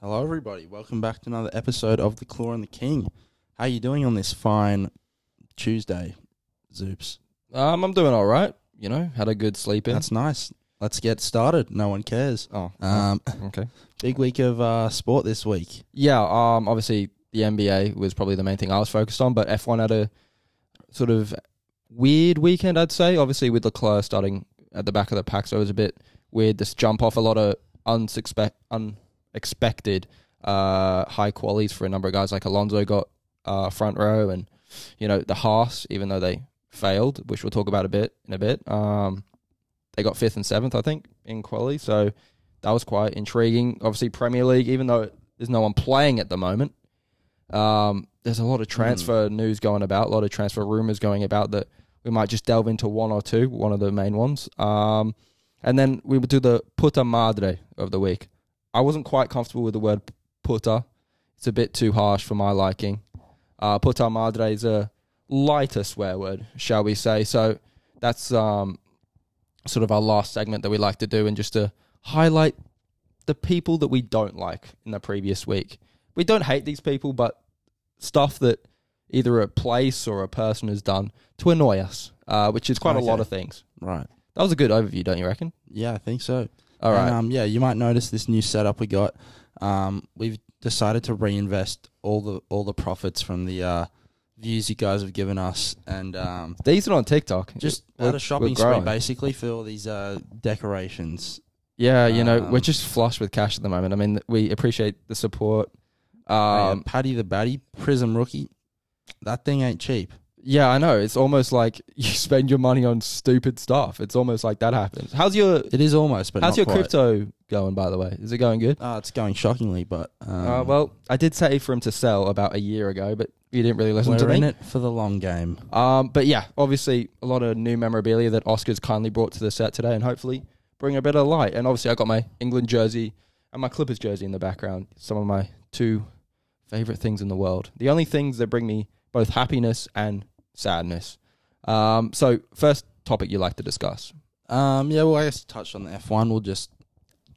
Hello, everybody. Welcome back to another episode of The Claw and the King. How are you doing on this fine Tuesday, Zoops? I'm doing all right. You know, had a good sleep in. That's nice. Let's get started. No one cares. Oh, okay. Big week of sport this week. Yeah, obviously the NBA was probably the main thing I was focused on, but F1 had a sort of weird weekend, I'd say. Obviously with Leclerc starting at the back of the pack, so it was a bit weird. This jump off, a lot of unexpected high qualities for a number of guys. Like Alonso got front row, and you know the Haas, even though they failed, which we'll talk about in a bit. They got 5th and 7th, I think, in quali. So that was quite intriguing. Obviously, Premier League, even though there's no one playing at the moment, there's a lot of transfer news going about, a lot of transfer rumors going about that we might just delve into one or two, one of the main ones. And then we would do the puta madre of the week. I wasn't quite comfortable with the word puta. It's a bit too harsh for my liking. Puta madre is a lighter swear word, shall we say. So that's sort of our last segment that we like to do, and just to highlight the people that we don't like in the previous week. We don't hate these people, but stuff that either a place or a person has done to annoy us, which is quite a lot of things. Right. That was a good overview, don't you reckon? Yeah, I think so. All right. And, yeah, you might notice this new setup we got. We've decided to reinvest all the profits from the views you guys have given us, and these are on TikTok. Just at a shopping spree, basically, for all these decorations. Yeah, you know, we're just flush with cash at the moment. I mean, we appreciate the support. Paddy the Batty, Prism Rookie, that thing ain't cheap. Yeah, I know. It's almost like you spend your money on stupid stuff. It's almost like that happens. It is almost, but how's your crypto going, by the way? Is it going good? It's going shockingly, but well, I did say for him to sell about a year ago, but you didn't really listen to me. We're in it for the long game. But yeah, obviously a lot of new memorabilia that Oscar's kindly brought to the set today, and hopefully bring a bit of light. And obviously I got my England jersey and my Clippers jersey in the background. Some of my two favorite things in the world. The only things that bring me both happiness and sadness. So first topic you like to discuss? Yeah, well, I guess touched on the F1. We'll just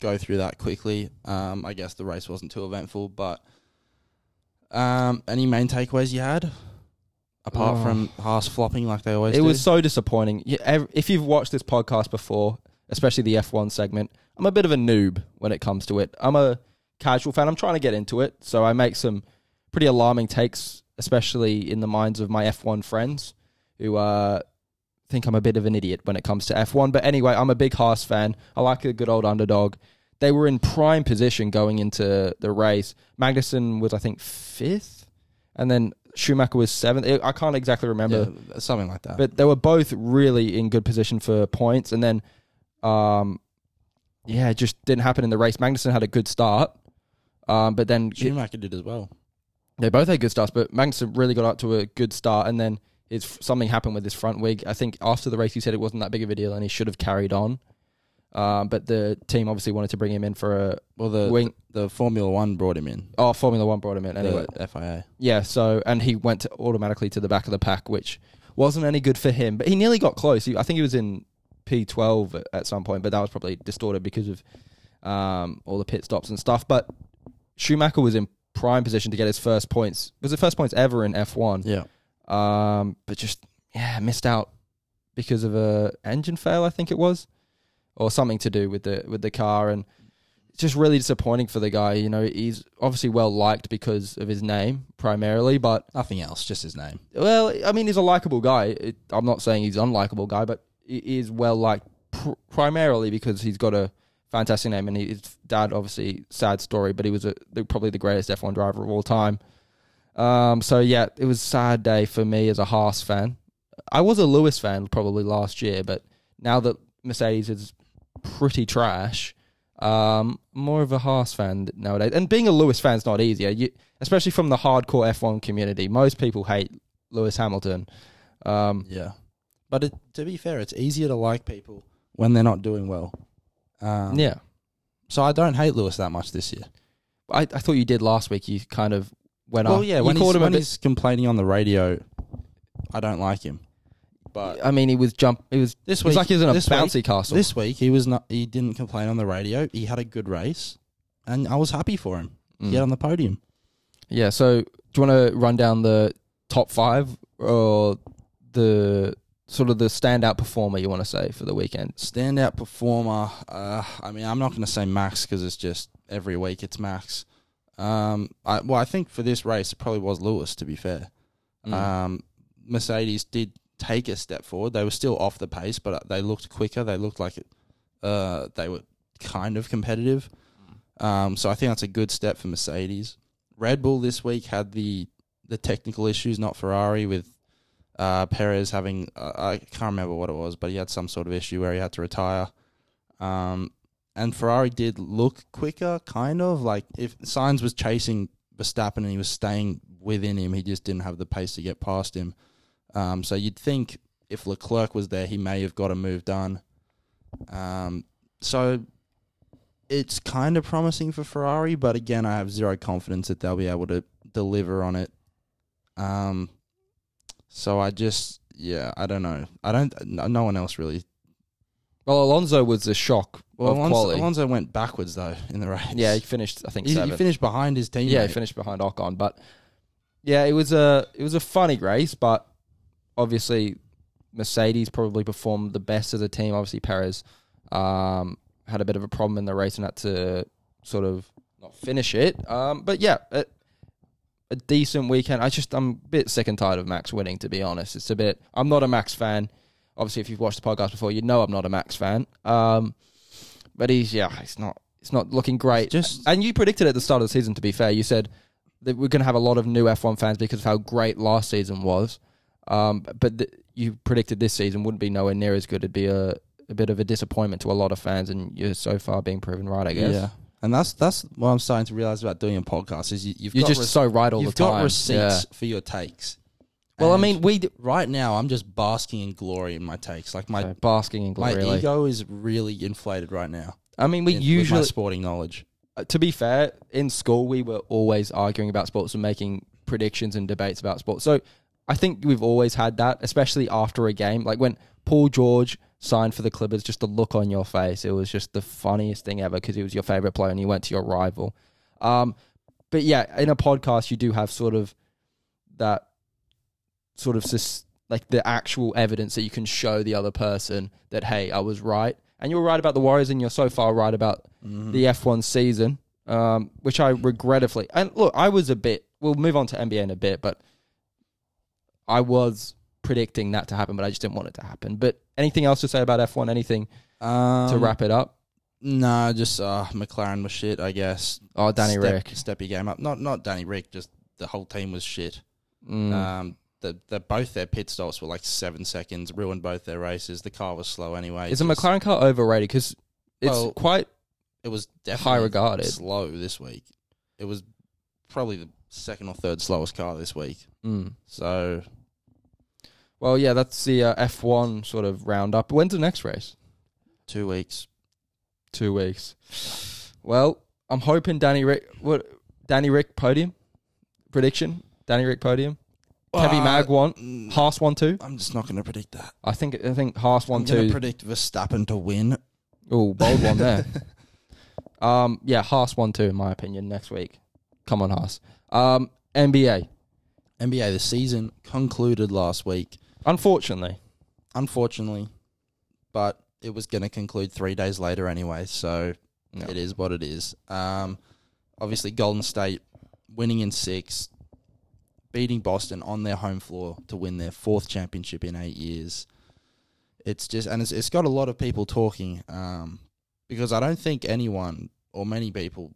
go through that quickly. I guess the race wasn't too eventful, but any main takeaways you had? Apart from Haas flopping like they always do? It was so disappointing. If you've watched this podcast before, especially the F1 segment, I'm a bit of a noob when it comes to it. I'm a casual fan. I'm trying to get into it, so I make some pretty alarming takes, especially in the minds of my F1 friends who think I'm a bit of an idiot when it comes to F1. But anyway, I'm a big Haas fan. I like a good old underdog. They were in prime position going into the race. Magnussen was, I think, 5th, and then Schumacher was 7th. I can't exactly remember. Yeah, something like that. But they were both really in good position for points, and then, it just didn't happen in the race. Magnussen had a good start, but then Schumacher did as well. They both had good starts, but Magnussen really got up to a good start, and then something happened with his front wing. I think after the race he said it wasn't that big of a deal and he should have carried on. But the team obviously wanted to bring him in for a wing. The Formula 1 brought him in. Oh, Formula 1 brought him in anyway. The FIA. Yeah, so, and he went automatically to the back of the pack, which wasn't any good for him. But he nearly got close. I think he was in P12 at some point, but that was probably distorted because of all the pit stops and stuff. But Schumacher was in prime position to get his first points. It was the first points ever in F1. Yeah. But just, missed out because of a engine fail, I think it was, or something to do with the car. And it's just really disappointing for the guy. You know, he's obviously well-liked because of his name primarily, but nothing else, just his name. Well, I mean, he's a likable guy. I'm not saying he's an unlikable guy, but he is well-liked primarily because he's got a fantastic name, and his dad, obviously, sad story, but he was probably the greatest F1 driver of all time. So, yeah, it was a sad day for me as a Haas fan. I was a Lewis fan probably last year, but now that Mercedes is pretty trash, more of a Haas fan nowadays. And being a Lewis fan's not easier, especially from the hardcore F1 community. Most people hate Lewis Hamilton. Yeah. But to be fair, it's easier to like people when they're not doing well. Yeah. So I don't hate Lewis that much this year. I thought you did last week. You kind of went up. Well, yeah, when he's complaining on the radio, I don't like him. But I mean, he was this week, like he was in a bouncy castle. This week he didn't complain on the radio. He had a good race, and I was happy for him. Get on the podium. Yeah, so do you want to run down the top five or the sort of the standout performer you want to say for the weekend? Standout performer, I mean, I'm not going to say Max because it's just every week it's Max. I think for this race it probably was Lewis, to be fair. Mercedes did take a step forward. They were still off the pace, but they looked quicker. They looked like it, they were kind of competitive. So I think that's a good step for Mercedes. Red Bull this week had the technical issues, not Ferrari, with Perez having, I can't remember what it was, but he had some sort of issue where he had to retire. And Ferrari did look quicker, kind of. Like, if Sainz was chasing Verstappen and he was staying within him, he just didn't have the pace to get past him. So you'd think if Leclerc was there, he may have got a move done. So it's kind of promising for Ferrari, but again, I have zero confidence that they'll be able to deliver on it. So I just, yeah, I don't know. No one else really. Well, Alonso was a shock. Well, Alonso went backwards, though, in the race. Yeah, he finished, I think, seventh. He finished behind his teammate. Yeah, he finished behind Ocon. But, yeah, it was a funny race, but obviously Mercedes probably performed the best as a team. Obviously Perez had a bit of a problem in the race and had to sort of not finish it. But, yeah, a decent weekend. I'm a bit sick and tired of Max winning, to be honest. I'm not a Max fan. Obviously, if you've watched the podcast before, you know I'm not a Max fan. But it's not looking great. And you predicted at the start of the season, to be fair. You said that we're going to have a lot of new F1 fans because of how great last season was. But you predicted this season wouldn't be nowhere near as good. It'd be a bit of a disappointment to a lot of fans, and you're so far being proven right, I guess. Yeah, and that's what I'm starting to realise about doing a podcast, is you're just so right all the time. You've got receipts for your takes. Well, I mean, right now I'm just basking in glory in my takes. Like my ego is really inflated right now. I mean, with my sporting knowledge. To be fair, in school we were always arguing about sports and making predictions and debates about sports. So I think we've always had that, especially after a game. Like when Paul George signed for the Clippers, just the look on your face, it was just the funniest thing ever because he was your favorite player and you went to your rival. But yeah, in a podcast you do have sort of that. Sort of like the actual evidence that you can show the other person that, hey, I was right. And you were right about the Warriors, and you're so far right about the F1 season, which I regrettably... And look, I was a bit... We'll move on to NBA in a bit, but I was predicting that to happen, but I just didn't want it to happen. But anything else to say about F1? Anything to wrap it up? No, just McLaren was shit, I guess. Oh, Danny Rick. Step your game up. Not Danny Rick, just the whole team was shit. Both their pit stops were like 7 seconds, ruined both their races. The car was slow anyway. Is a McLaren car overrated? Because it was definitely high regarded. Slow this week. It was probably the second or third slowest car this week. So, well, yeah, that's the F1 sort of roundup. When's the next race? 2 weeks. 2 weeks. Well, I'm hoping Danny Rick podium prediction. Danny Rick podium. Kevin Mag won. Haas 1-2. I'm just not going to predict that. I think Haas 1-2. I'm going to predict Verstappen to win. Oh, bold one there. Yeah, Haas 1-2 in my opinion next week. Come on, Haas. NBA. NBA, the season concluded last week. Unfortunately. But it was going to conclude 3 days later anyway, so it is what it is. Obviously, Golden State winning in 6. Beating Boston on their home floor to win their 4th championship in 8 years. It's just, and it's got a lot of people talking because I don't think anyone or many people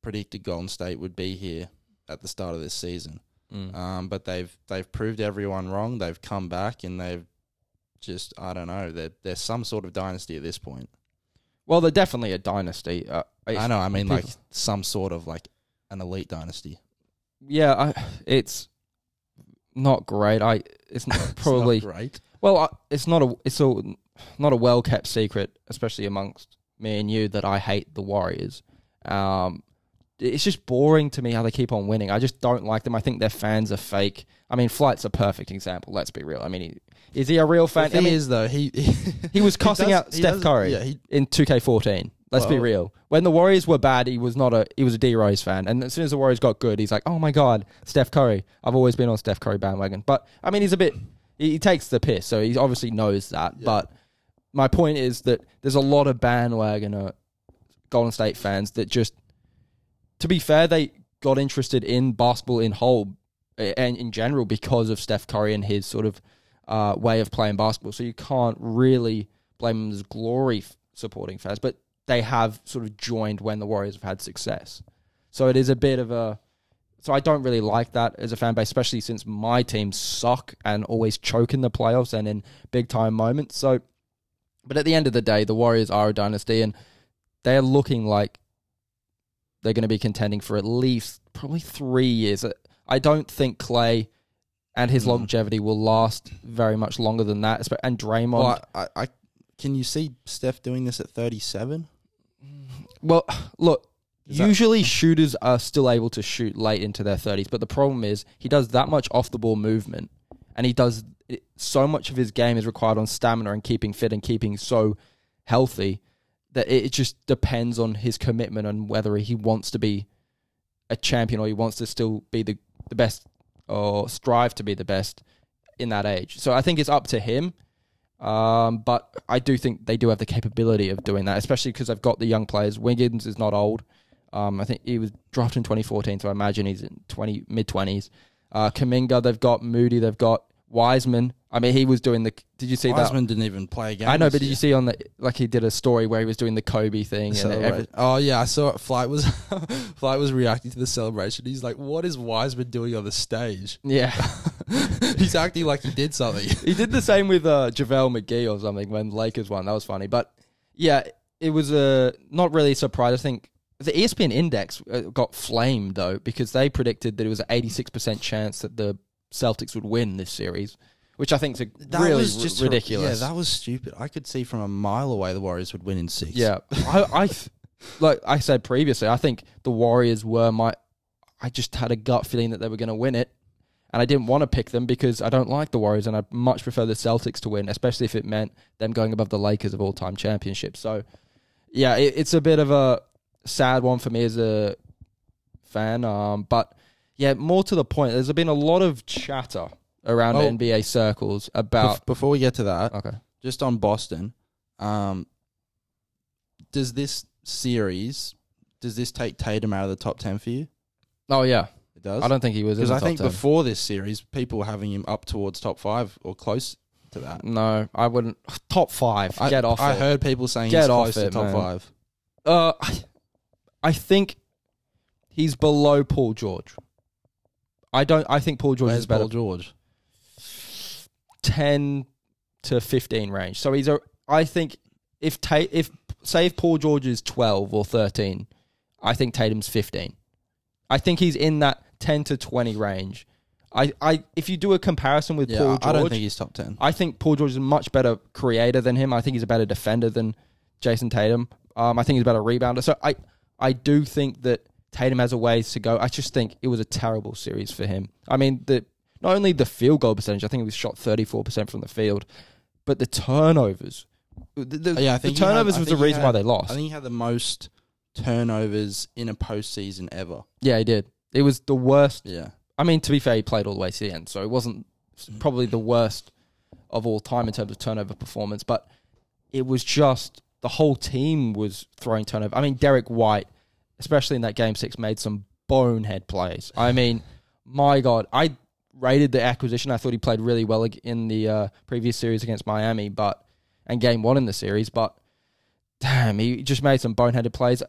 predicted Golden State would be here at the start of this season. But they've proved everyone wrong. They've come back and they've just, I don't know, they're some sort of dynasty at this point. Well, they're definitely a dynasty. I know. I mean, people, like some sort of like an elite dynasty. Yeah, it's not great. It's not probably it's not great. Well, it's not a well kept secret, especially amongst me and you, that I hate the Warriors. It's just boring to me how they keep on winning. I just don't like them. I think their fans are fake. I mean, Flight's a perfect example. Let's be real. I mean, is he a real fan? He is though. He was cussing out Steph Curry in 2K14. Let's be real. When the Warriors were bad, he was a D-Rose fan. And as soon as the Warriors got good, he's like, oh my God, Steph Curry. I've always been on Steph Curry bandwagon. But, I mean, he's a bit... He takes the piss, so he obviously knows that. Yeah. But my point is that there's a lot of bandwagoner Golden State fans that just... To be fair, they got interested in basketball in whole and in general because of Steph Curry and his sort of way of playing basketball. So you can't really blame them as glory supporting fans. But... they have sort of joined when the Warriors have had success. So it is a bit of a... So I don't really like that as a fan base, especially since my teams suck and always choke in the playoffs and in big-time moments. So, but at the end of the day, the Warriors are a dynasty and they're looking like they're going to be contending for at least probably 3 years. I don't think Klay and his longevity will last very much longer than that. And Draymond... Well, I can you see Steph doing this at 37? Well, look, usually shooters are still able to shoot late into their 30s, but the problem is he does that much off-the-ball movement, and he does so much of his game is required on stamina and keeping fit and keeping so healthy that it just depends on his commitment and whether he wants to be a champion or he wants to still be the best or strive to be the best in that age. So I think it's up to him. But I do think they do have the capability of doing that, especially because they've got the young players. Wiggins is not old. I think he was drafted in 2014, so I imagine he's in mid-20s. Kuminga, they've got Moody, they've got Wiseman. I mean, he was doing the... Did you see Wiseman that? Wiseman didn't even play a game. I know, but did you see on the... Like, he did a story where he was doing the Kobe thing. Oh, yeah, I saw it. Flight was reacting to the celebration. He's like, what is Wiseman doing on the stage? Yeah. He's acting like he did something. He did the same with JaVale McGee or something when Lakers won. That was funny. But, yeah, it was not really a surprise. I think the ESPN Index got flamed, though, because they predicted that it was an 86% chance that the Celtics would win this series, which I think is really just ridiculous. Yeah, that was stupid. I could see from a mile away the Warriors would win in 6. Yeah. Like I said previously, I think the Warriors were my... I just had a gut feeling that they were going to win it, and I didn't want to pick them because I don't like the Warriors and I much prefer the Celtics to win, especially if it meant them going above the Lakers of all-time championships. So, yeah, it's a bit of a sad one for me as a fan, but... Yeah, more to the point, there's been a lot of chatter around NBA circles about... Before we get to that, just on Boston, does this take Tatum out of the top 10 for you? Oh, yeah. It does? I don't think he was in the top 10. Because I think before this series, people were having him up towards top 5 or close to that. No, I wouldn't. Top 5. Get off it. I heard people saying he's close to top 5. I think he's below Paul George. I think Paul George is better. Where's Paul George? 10 to 15 range. So he's a... I think if Paul George is 12 or 13, I think Tatum's 15. I think he's in that 10 to 20 range. If you do a comparison with Paul George... I don't think he's top 10. I think Paul George is a much better creator than him. I think he's a better defender than Jason Tatum. I think he's a better rebounder. So I do think that Tatum has a ways to go. I just think it was a terrible series for him. I mean, not only the field goal percentage, I think he was shot 34% from the field, but the turnovers. I think the turnovers was the reason why they lost. I think he had the most turnovers in a postseason ever. Yeah, he did. It was the worst. Yeah. I mean, to be fair, he played all the way to the end, so it wasn't probably the worst of all time in terms of turnover performance, but it was just the whole team was throwing turnover. I mean, Derek White, especially in that Game 6, made some bonehead plays. I mean, my God, I rated the acquisition. I thought he played really well in the previous series against Miami and Game 1 in the series, but damn, he just made some boneheaded plays.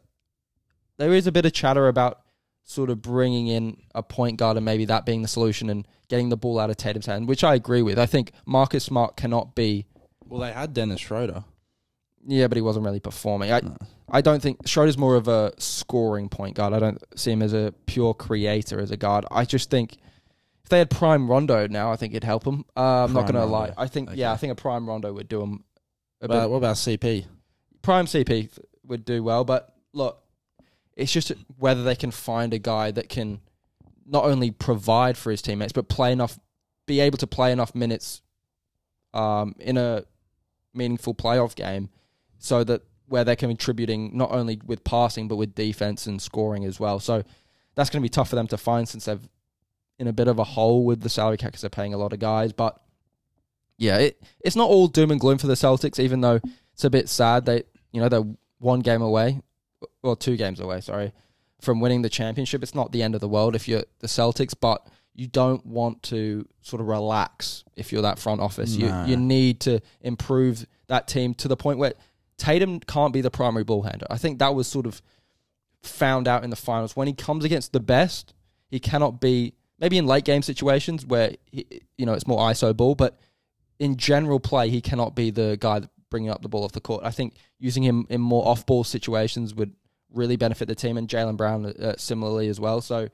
There is a bit of chatter about sort of bringing in a point guard and maybe that being the solution and getting the ball out of Tatum's hand, which I agree with. I think Marcus Smart cannot be... Well, they had Dennis Schroeder. Yeah, but he wasn't really performing. I don't think... Schroeder's more of a scoring point guard. I don't see him as a pure creator as a guard. I just think if they had prime Rondo now, I think it'd help him. I'm not going to lie. I think a prime Rondo would do him a bit. What about CP? Prime CP would do well, but look, it's just whether they can find a guy that can not only provide for his teammates, but be able to play enough minutes in a meaningful playoff game so that where they're contributing not only with passing but with defense and scoring as well. So that's going to be tough for them to find since they've in a bit of a hole with the salary cap because they're paying a lot of guys. But yeah, it's not all doom and gloom for the Celtics, even though it's a bit sad. They're one game away, or two games away, sorry, from winning the championship. It's not the end of the world if you're the Celtics, but you don't want to sort of relax if you're that front office. No. You need to improve that team to the point where Tatum can't be the primary ball handler. I think that was sort of found out in the finals. When he comes against the best, he cannot be, maybe in late game situations where it's more ISO ball, but in general play, he cannot be the guy bringing up the ball off the court. I think using him in more off-ball situations would really benefit the team, and Jaylen Brown similarly as well. So,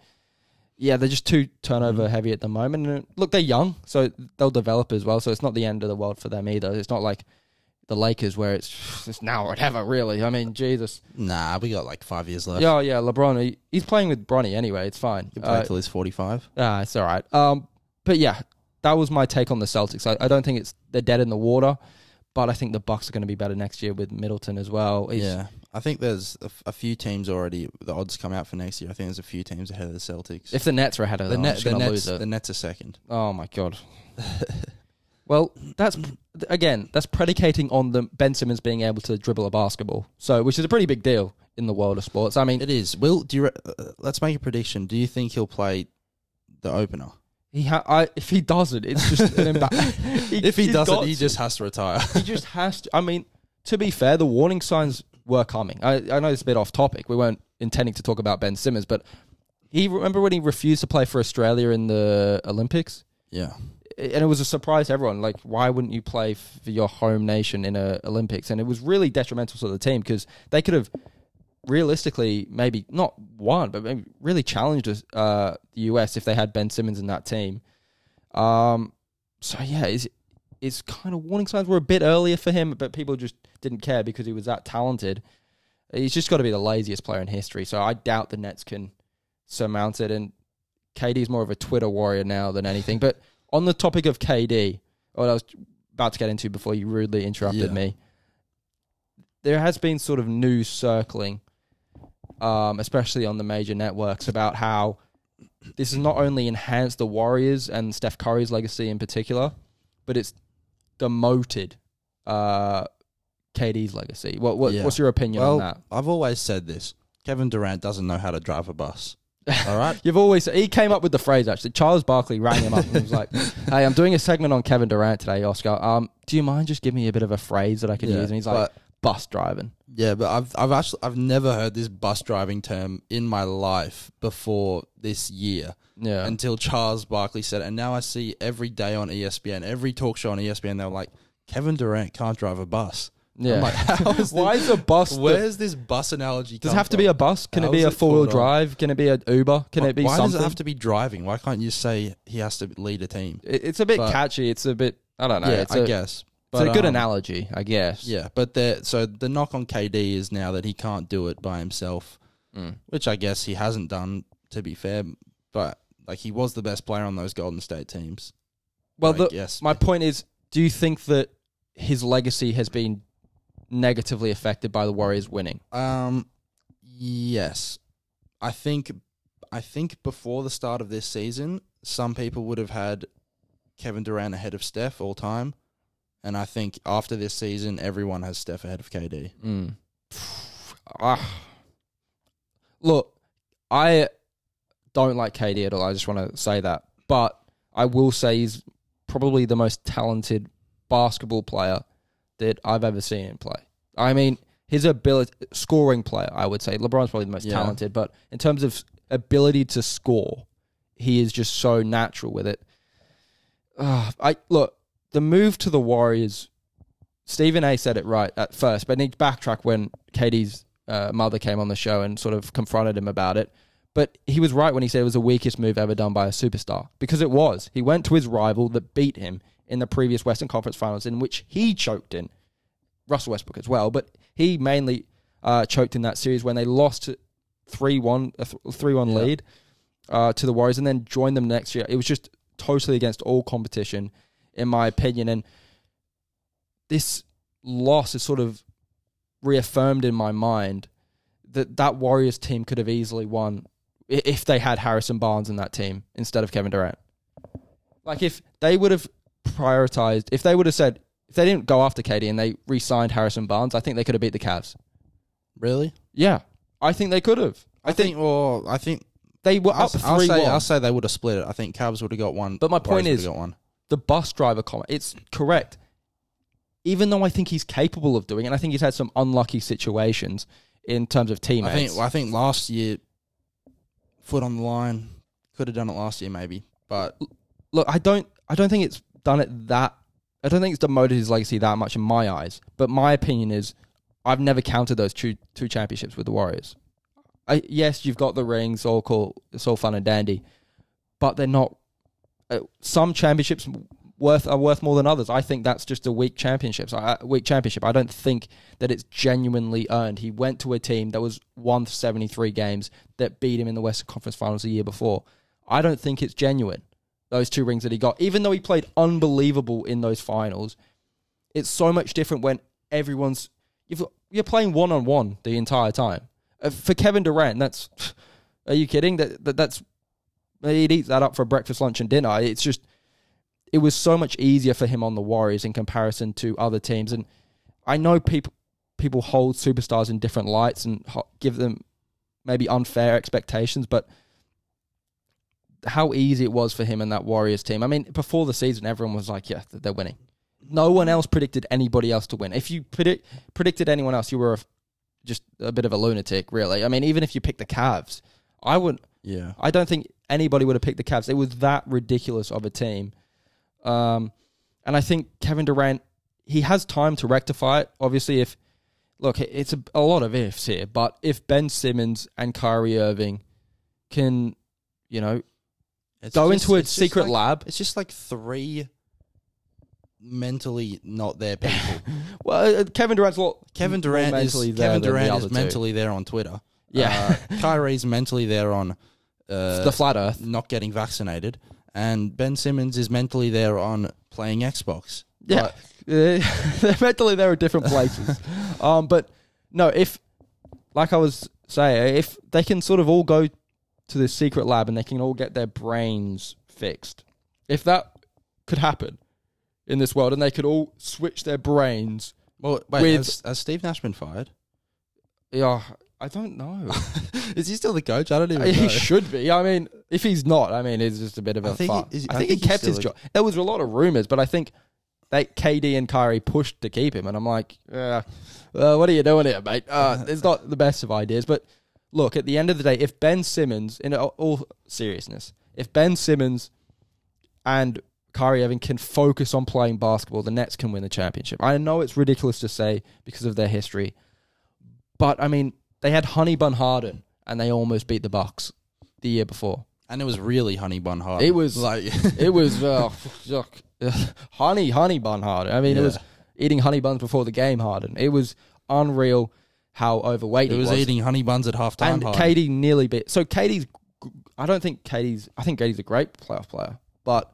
yeah, they're just too turnover-heavy at the moment. And look, they're young, so they'll develop as well, so it's not the end of the world for them either. It's not like the Lakers where it's now or whatever, really. I mean, Jesus. Nah, we got like 5 years left. Yeah, yeah, LeBron, he's playing with Bronny anyway. It's fine. He'll play until he's 45. Ah, it's all right. But, yeah, that was my take on the Celtics. I don't think they're dead in the water, but I think the Bucks are going to be better next year with Middleton as well. Yeah, I think there's a few teams already. The odds come out for next year. I think there's a few teams ahead of the Celtics. If the Nets are ahead of the Nets are second. Oh my god. Well, that's predicating on the Ben Simmons being able to dribble a basketball. So, which is a pretty big deal in the world of sports. I mean, it is. Will, do you? Let's make a prediction. Do you think he'll play the opener? If he doesn't, it's just an if he doesn't, he just has to retire. He just has to. I mean, to be fair, the warning signs were coming. I know it's a bit off topic. We weren't intending to talk about Ben Simmons, but remember when he refused to play for Australia in the Olympics? Yeah. And it was a surprise to everyone. Like, why wouldn't you play for your home nation in an Olympics? And it was really detrimental to the team because they could have realistically, maybe not one, but maybe really challenged the US if they had Ben Simmons in that team. So yeah, it's kind of warning signs were a bit earlier for him, but people just didn't care because he was that talented. He's just got to be the laziest player in history. So I doubt the Nets can surmount it. And KD's more of a Twitter warrior now than anything. But on the topic of KD, what I was about to get into before you rudely interrupted me, there has been sort of news circling. Especially on the major networks, about how this has not only enhanced the Warriors and Steph Curry's legacy in particular, but it's demoted KD's legacy. What's your opinion on that? I've always said this. Kevin Durant doesn't know how to drive a bus. All right? You've always said... He came up with the phrase, actually. Charles Barkley rang him up and was like, hey, I'm doing a segment on Kevin Durant today, Oscar. Do you mind just giving me a bit of a phrase that I could use? And he's like... bus driving. Yeah, but I've never heard this bus driving term in my life before this year. Yeah. Until Charles Barkley said it. And now I see every day on ESPN, every talk show on ESPN, they're like, Kevin Durant can't drive a bus. Yeah. I'm like, why is a bus... Where's this bus analogy Does it have to be a bus? Can it be a four-wheel drive? Can it be an Uber? Can it be something? Why does it have to be driving? Why can't you say he has to lead a team? It's a bit catchy. It's a bit... I don't know. Yeah, I guess. But, it's a good analogy, I guess. Yeah, but the knock on KD is now that he can't do it by himself, which I guess he hasn't done, to be fair. But like he was the best player on those Golden State teams. Well, my point is, do you think that his legacy has been negatively affected by the Warriors winning? Yes, I think before the start of this season, some people would have had Kevin Durant ahead of Steph all time. And I think after this season, everyone has Steph ahead of KD. Look, I don't like KD at all. I just want to say that. But I will say he's probably the most talented basketball player that I've ever seen him play. I mean, his ability... Scoring player, I would say. LeBron's probably the most talented. But in terms of ability to score, he is just so natural with it. Look... The move to the Warriors, Stephen A said it right at first, but I need to backtrack when KD's mother came on the show and sort of confronted him about it. But he was right when he said it was the weakest move ever done by a superstar, because it was. He went to his rival that beat him in the previous Western Conference Finals, in which he choked in, Russell Westbrook as well, but he mainly choked in that series when they lost 3-1, a 3-1 lead to the Warriors, and then joined them next year. It was just totally against all competition, in my opinion. And this loss is sort of reaffirmed in my mind that that Warriors team could have easily won if they had Harrison Barnes in that team instead of Kevin Durant. Like, if they would have prioritized, if they would have said, if they didn't go after KD and they re-signed Harrison Barnes, I think they could have beat the Cavs. Really? Yeah. I think they could have. I think they were up 3-1. I'll say they would have split it. I think Cavs would have got one. But my point is, the bus driver comment, it's correct. Even though I think he's capable of doing it, and I think he's had some unlucky situations in terms of teammates. I think last year, foot on the line, could have done it last year maybe. But look, I don't think it's done it that... I don't think it's demoted his legacy that much in my eyes. But my opinion is, I've never counted those two championships with the Warriors. Yes, you've got the rings, all cool, it's all fun and dandy, but they're not... some championships are worth more than others. I think that's just a weak championship. I don't think that it's genuinely earned. He went to a team that was 173 games that beat him in the Western Conference Finals the year before. I don't think it's genuine, those two rings that he got. Even though he played unbelievable in those finals, it's so much different when everyone's... You're playing one-on-one the entire time. For Kevin Durant, that's... Are you kidding? That's... He'd eat that up for breakfast, lunch, and dinner. It's just... It was so much easier for him on the Warriors in comparison to other teams. And I know people hold superstars in different lights and give them maybe unfair expectations, but how easy it was for him in that Warriors team. I mean, before the season, everyone was like, yeah, they're winning. No one else predicted anybody else to win. If you predicted anyone else, you were just a bit of a lunatic, really. I mean, even if you picked the Cavs, I wouldn't... Yeah. I don't think anybody would have picked the Cavs. It was that ridiculous of a team. And I think Kevin Durant, he has time to rectify it. Obviously, it's a lot of ifs here, but if Ben Simmons and Kyrie Irving can, go into a secret lab. It's just like three mentally not there people. Well, Kevin Durant is mentally there on Twitter. Yeah. Kyrie's mentally there on the flat earth, not getting vaccinated. And Ben Simmons is mentally there on playing Xbox. Yeah. They're mentally there at different places. But no, if they can sort of all go to this secret lab and they can all get their brains fixed, if that could happen in this world and they could all switch their brains. Well, wait, has Steve Nash been fired? Yeah. I don't know. Is he still the coach? I don't even know. He should be. I mean, if he's not, it's just a bit of a fuck. I think he kept his job. There was a lot of rumors, but I think KD and Kyrie pushed to keep him, and I'm like, what are you doing here, mate? It's not the best of ideas, but look, at the end of the day, if Ben Simmons, in all seriousness, if Ben Simmons and Kyrie Irving can focus on playing basketball, the Nets can win the championship. I know it's ridiculous to say because of their history, but they had Honey Bun Harden, and they almost beat the Bucks the year before. And it was really Honey Bun Harden. It was like Honey Bun Harden. It was eating honey buns before the game Harden. It was unreal how overweight he was. It was eating honey buns at halftime. And Harden. KD nearly beat. So I think KD's a great playoff player, but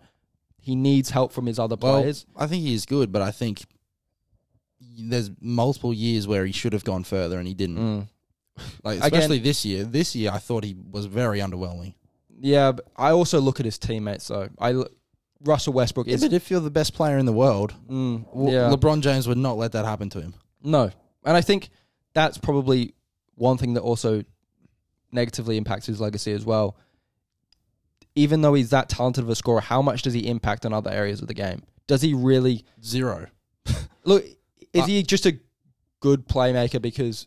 he needs help from his other players. I think he's good, but I think there's multiple years where he should have gone further and he didn't. Mm. Especially again, this year. This year, I thought he was very underwhelming. Yeah, but I also look at his teammates, though. Russell Westbrook is... But if you're the best player in the world, LeBron James would not let that happen to him. No. And I think that's probably one thing that also negatively impacts his legacy as well. Even though he's that talented of a scorer, how much does he impact on other areas of the game? Does he really... Zero. Look, is he just a good playmaker because...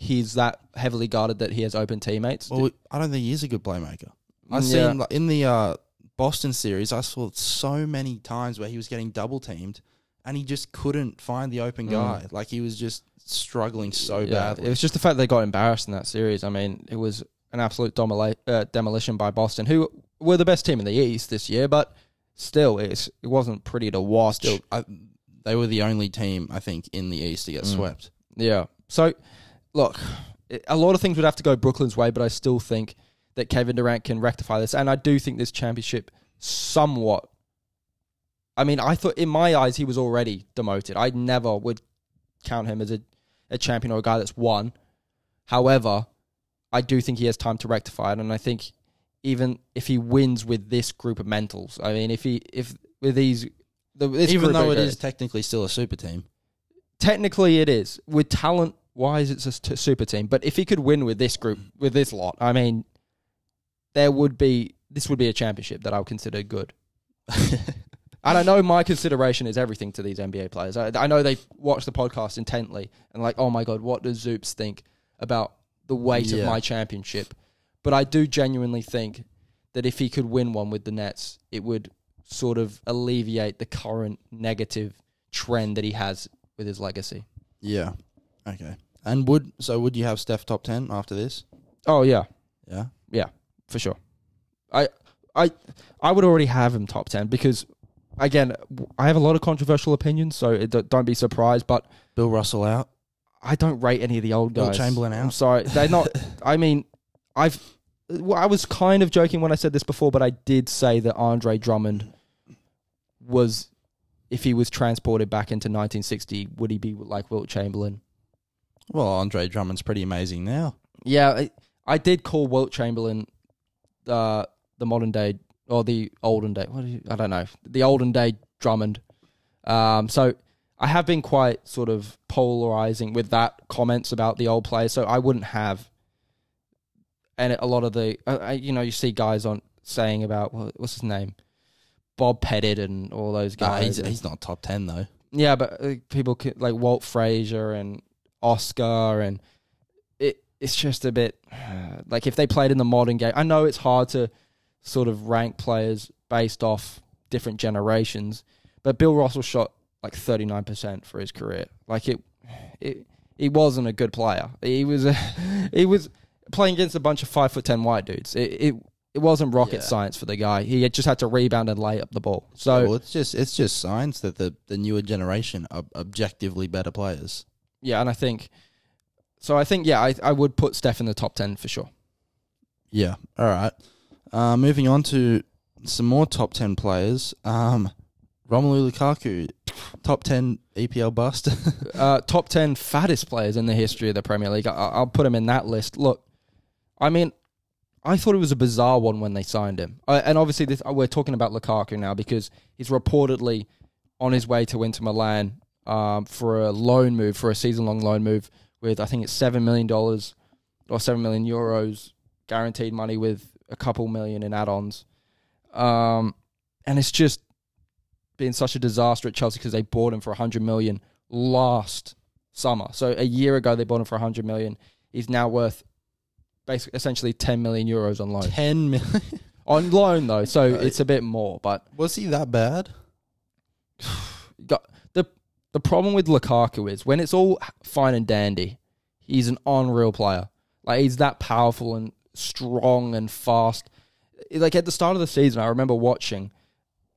he's that heavily guarded that he has open teammates? Well, I don't think he is a good playmaker. I've seen in the Boston series, I saw so many times where he was getting double teamed and he just couldn't find the open guy. He was just struggling so badly. It was just the fact they got embarrassed in that series. It was an absolute demolition by Boston, who were the best team in the East this year, but still, it wasn't pretty to watch. Still, they were the only team, I think, in the East to get swept. Yeah. So... Look, a lot of things would have to go Brooklyn's way, but I still think that Kevin Durant can rectify this. And I do think this championship somewhat... I thought in my eyes, he was already demoted. I never would count him as a... a champion or a guy that's won. However, I do think he has time to rectify it, and I think even if he wins with this group of mentals, I mean, even though it is technically still a super team, technically it is with talent wise, it's a super team. But if he could win with this group, with this lot, I mean, this would be a championship that I would consider good. And I know my consideration is everything to these NBA players. I know they watch the podcast intently and like, oh my God, what does Zoops think about the weight of my championship? But I do genuinely think that if he could win one with the Nets, it would sort of alleviate the current negative trend that he has with his legacy. Yeah. Okay. And would you have Steph top 10 after this? Oh, yeah. Yeah? Yeah, for sure. I would already have him top 10 because... Again, I have a lot of controversial opinions, so don't be surprised, but... Bill Russell out. I don't rate any of the old guys. Wilt Chamberlain out. I'm sorry. They're not... I mean, I was kind of joking when I said this before, but I did say that Andre Drummond was... If he was transported back into 1960, would he be like Wilt Chamberlain? Well, Andre Drummond's pretty amazing now. Yeah, I did call Wilt Chamberlain the modern day... Or the olden day. I don't know. The olden day Drummond. So I have been quite sort of polarizing with that comments about the old players. So I wouldn't have. And a lot of the, you know, you see guys on saying about, what's his name? Bob Pettit and all those guys. He's not top 10 though. Yeah, but people like Walt Frazier and Oscar and it's just a bit like if they played in the modern game. I know it's hard to sort of rank players based off different generations, but Bill Russell shot like 39% for his career. Like he wasn't a good player. He was playing against a bunch of 5'10" white dudes. It wasn't rocket science for the guy. He had just had to rebound and lay up the ball. So well, it's just signs that the newer generation are objectively better players. Yeah, and I would put Steph in the top 10 for sure. Yeah. All right. Moving on to some more top 10 players. Romelu Lukaku, top 10 EPL bust. Top 10 fattest players in the history of the Premier League. I'll put him in that list. Look, I mean, I thought it was a bizarre one when they signed him. And obviously, we're talking about Lukaku now because he's reportedly on his way to Inter Milan for a loan move, for a season-long loan move with, I think it's $7 million or 7 million euros guaranteed money with a couple million in add-ons. And it's just been such a disaster at Chelsea because they bought him for 100 million last summer. So a year ago, they bought him for 100 million. He's now worth basically essentially 10 million euros on loan. 10 million? On loan, though, so it's a bit more. But was he that bad? The problem with Lukaku is when it's all fine and dandy, he's an unreal player. Like, he's that powerful and strong and fast. Like at the start of the season, I remember watching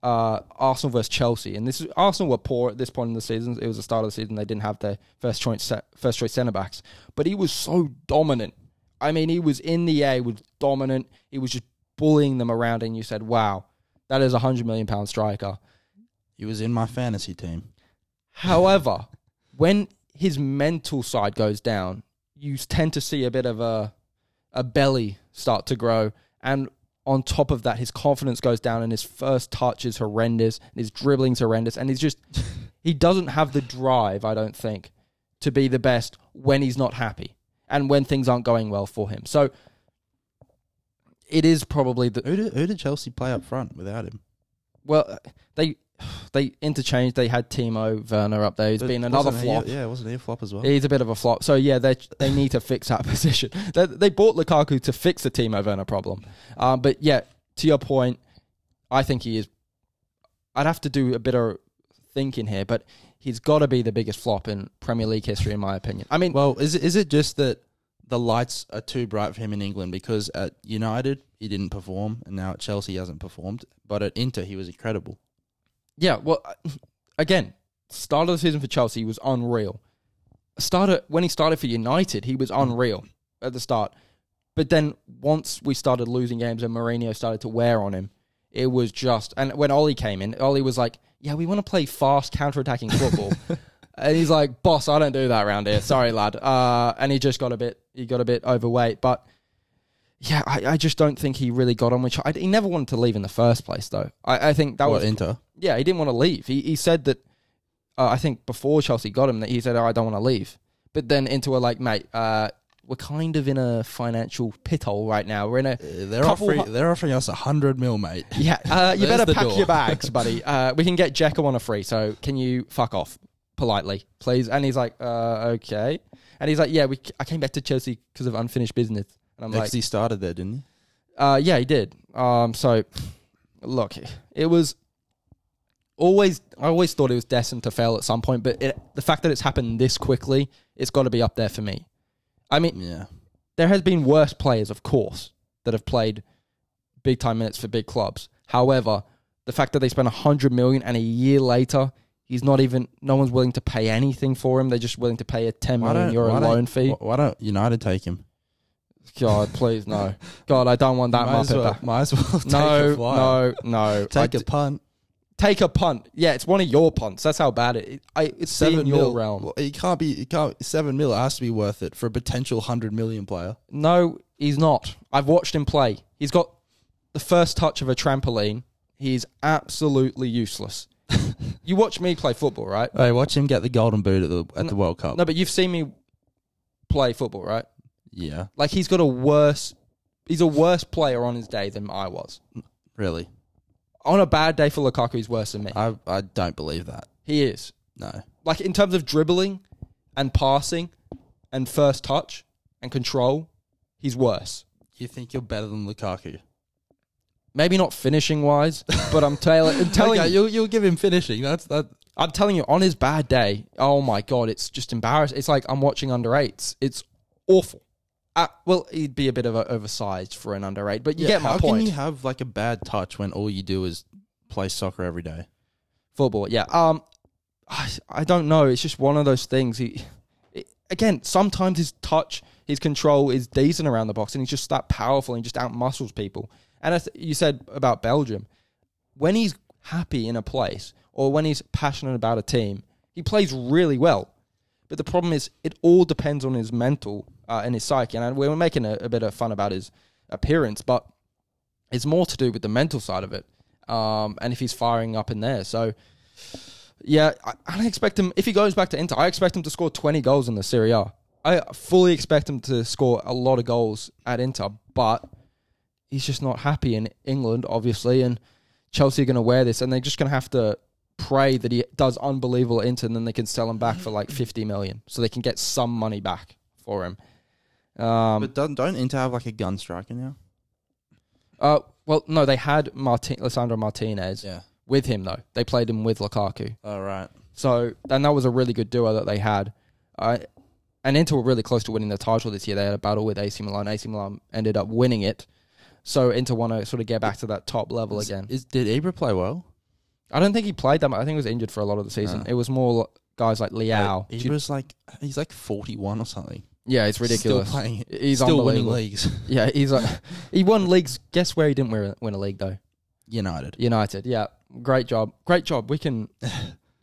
Arsenal versus Chelsea, and Arsenal were poor at this point in the season. It was the start of the season; they didn't have their first choice centre backs. But he was so dominant. I mean, he was in the air, he was dominant. He was just bullying them around, and you said, "Wow, that is a £100 million striker." He was in my fantasy team. However, when his mental side goes down, you tend to see a bit of a belly start to grow, and on top of that his confidence goes down and his first touch is horrendous and his dribbling's horrendous and he's just he doesn't have the drive, I don't think, to be the best when he's not happy and when things aren't going well for him. So it is probably the... Who did Chelsea play up front without him? Well, they interchanged. They had Timo Werner up there. He's been another flop. Wasn't he a flop as well? He's a bit of a flop. So, yeah, they need to fix that position. They bought Lukaku to fix the Timo Werner problem. But, yeah, to your point, I think he is... I'd have to do a bit of thinking here, but he's got to be the biggest flop in Premier League history, in my opinion. I mean... Well, is it just that the lights are too bright for him in England? Because at United, he didn't perform, and now at Chelsea, he hasn't performed. But at Inter, he was incredible. Yeah, well, again, start of the season for Chelsea was unreal. When he started for United, he was unreal at the start. But then once we started losing games and Mourinho started to wear on him, it was just... And when Ollie came in, Ollie was like, yeah, we want to play fast, counter-attacking football. And he's like, boss, I don't do that around here. Sorry, lad. And he just got a bit, he got a bit overweight. But yeah, I just don't think he really got on with it. He never wanted to leave in the first place, though. I think that was... Inter? Yeah, he didn't want to leave. He said that, I think before Chelsea got him, that he said, oh, I don't want to leave. But then Inter were like, mate, we're kind of in a financial pit hole right now. We're in a... They're offering us 100 mil, mate. Yeah, you better pack your bags, buddy. We can get Jekyll on a free, so can you fuck off? Politely, please. And he's like, okay. And he's like, yeah, I came back to Chelsea because of unfinished business. And I'm like... Because he started there, didn't he? Yeah, he did. So, look, it was... I always thought it was destined to fail at some point, but the fact that it's happened this quickly, it's got to be up there for me. I mean, yeah, there has been worse players, of course, that have played big time minutes for big clubs. However, the fact that they spent $100 million and a year later, he's not even... no one's willing to pay anything for him. They're just willing to pay a €10 million loan fee. Why don't United take him? God, please, no. God, I don't want that muppet back. Might as well take a flyer. No. Take a punt. Take a punt. Yeah, it's one of your punts. That's how bad it is. It's 7 mil realm. Well, it can't 7 mil. It has to be worth it for a potential 100 million player. No, he's not. I've watched him play. He's got the first touch of a trampoline. He's absolutely useless. You watch me play football, right? Hey, watch him get the golden boot at the World Cup. No, but you've seen me play football, right? Yeah. Like, he's a worse player on his day than I was. Really? On a bad day for Lukaku, he's worse than me. I don't believe that. He is. No. Like, in terms of dribbling and passing and first touch and control, he's worse. You think you're better than Lukaku? Maybe not finishing-wise, but I'm telling okay, you'll give him finishing. I'm telling you, on his bad day, oh my God, it's just embarrassing. It's like I'm watching under-8s. It's awful. Well, he'd be a bit of an oversized for an under-8, but you get my point. How can you have like a bad touch when all you do is play soccer every day? Football, yeah. I don't know. It's just one of those things. Again, sometimes his touch, his control is decent around the box, and he's just that powerful and just out-muscles people. And as you said about Belgium, when he's happy in a place or when he's passionate about a team, he plays really well. But the problem is, it all depends on his mental and his psyche. And we were making a bit of fun about his appearance, but it's more to do with the mental side of it. And if he's firing up in there. So, yeah, I don't expect him... If he goes back to Inter, I expect him to score 20 goals in the Serie A. I fully expect him to score a lot of goals at Inter, but he's just not happy in England, obviously. And Chelsea are going to wear this, and they're just going to have to pray that he does unbelievable Inter, and then they can sell him back for like 50 million so they can get some money back for him. But don't Inter have like a gun striker now? Well, no, they had Lisandro Martinez with him though. They played him with Lukaku. Oh, right. So, and that was a really good duo that they had. And Inter were really close to winning the title this year. They had a battle with AC Milan. AC Milan ended up winning it. So Inter want to sort of get back to that top level again. Did Ibra play well? I don't think he played that much. I think he was injured for a lot of the season. No. It was more guys like Leao. He was like, he's like 41 or something. Yeah, it's ridiculous. Still playing. He's still winning leagues. Yeah, he's like, he won leagues. Guess where he didn't win a league though? United. Yeah, great job. We can.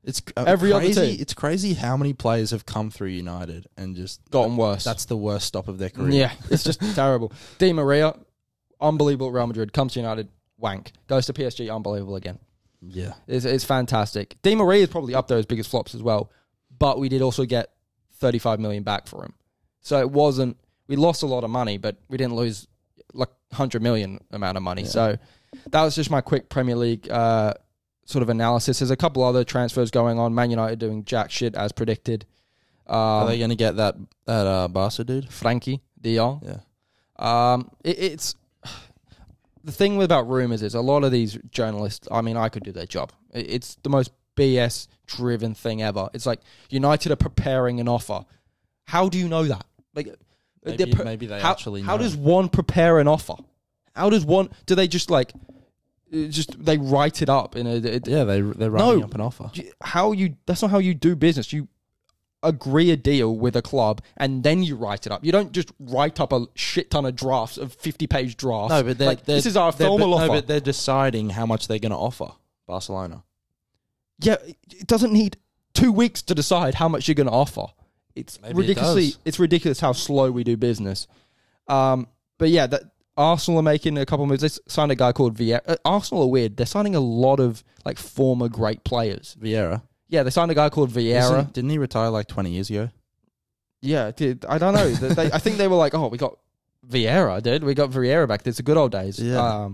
It's every crazy, other team. It's crazy how many players have come through United and just gotten worse. That's the worst stop of their career. Yeah, it's just terrible. Di Maria, unbelievable. Real Madrid comes to United, wank. Goes to PSG, unbelievable again. Yeah. It's fantastic. Di Maria is probably up there as biggest flops as well, but we did also get 35 million back for him. So it wasn't... We lost a lot of money, but we didn't lose like 100 million amount of money. Yeah. So that was just my quick Premier League sort of analysis. There's a couple other transfers going on. Man United doing jack shit as predicted. Are they going to get that Barca dude? Frankie de Jong. Yeah. It's... The thing about rumours is a lot of these journalists, I mean, I could do their job. It's the most BS-driven thing ever. It's like, United are preparing an offer. How do you know that? Like, maybe they actually know. How does one prepare an offer? How does one... Do they just, like... they write it up in a... Yeah, they're writing up an offer. That's not how you do business. You agree a deal with a club and then you write it up. You don't just write up a shit ton of drafts of 50-page drafts. No, but this is our formal offer. No, but they're deciding how much they're going to offer Barcelona. Yeah, it doesn't need 2 weeks to decide how much you're going to offer. It's it's ridiculous how slow we do business. But yeah, that Arsenal are making a couple of moves. They signed a guy called Vieira. Arsenal are weird. They're signing a lot of like former great players. Vieira. Yeah, they signed a guy called Vieira. Didn't he retire like 20 years ago? Yeah, dude. I don't know. I think they were like, oh, we got Vieira, dude. We got Vieira back. It's the good old days. Yeah.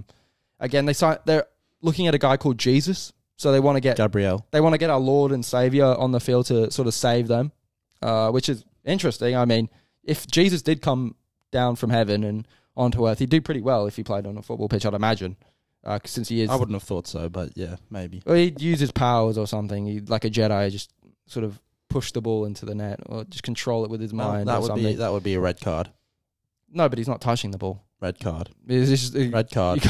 Again, they're looking at a guy called Jesus. So they want to get... Gabriel. They want to get our Lord and Savior on the field to sort of save them, which is interesting. I mean, if Jesus did come down from heaven and onto earth, he'd do pretty well if he played on a football pitch, I'd imagine. Since he is... I wouldn't have thought so, but yeah, maybe. Well, he'd use his powers or something. He'd, like a Jedi, just sort of push the ball into the net or just control it with his mind or something. That would be a red card. No, but he's not touching the ball. Red card. It's just, red card.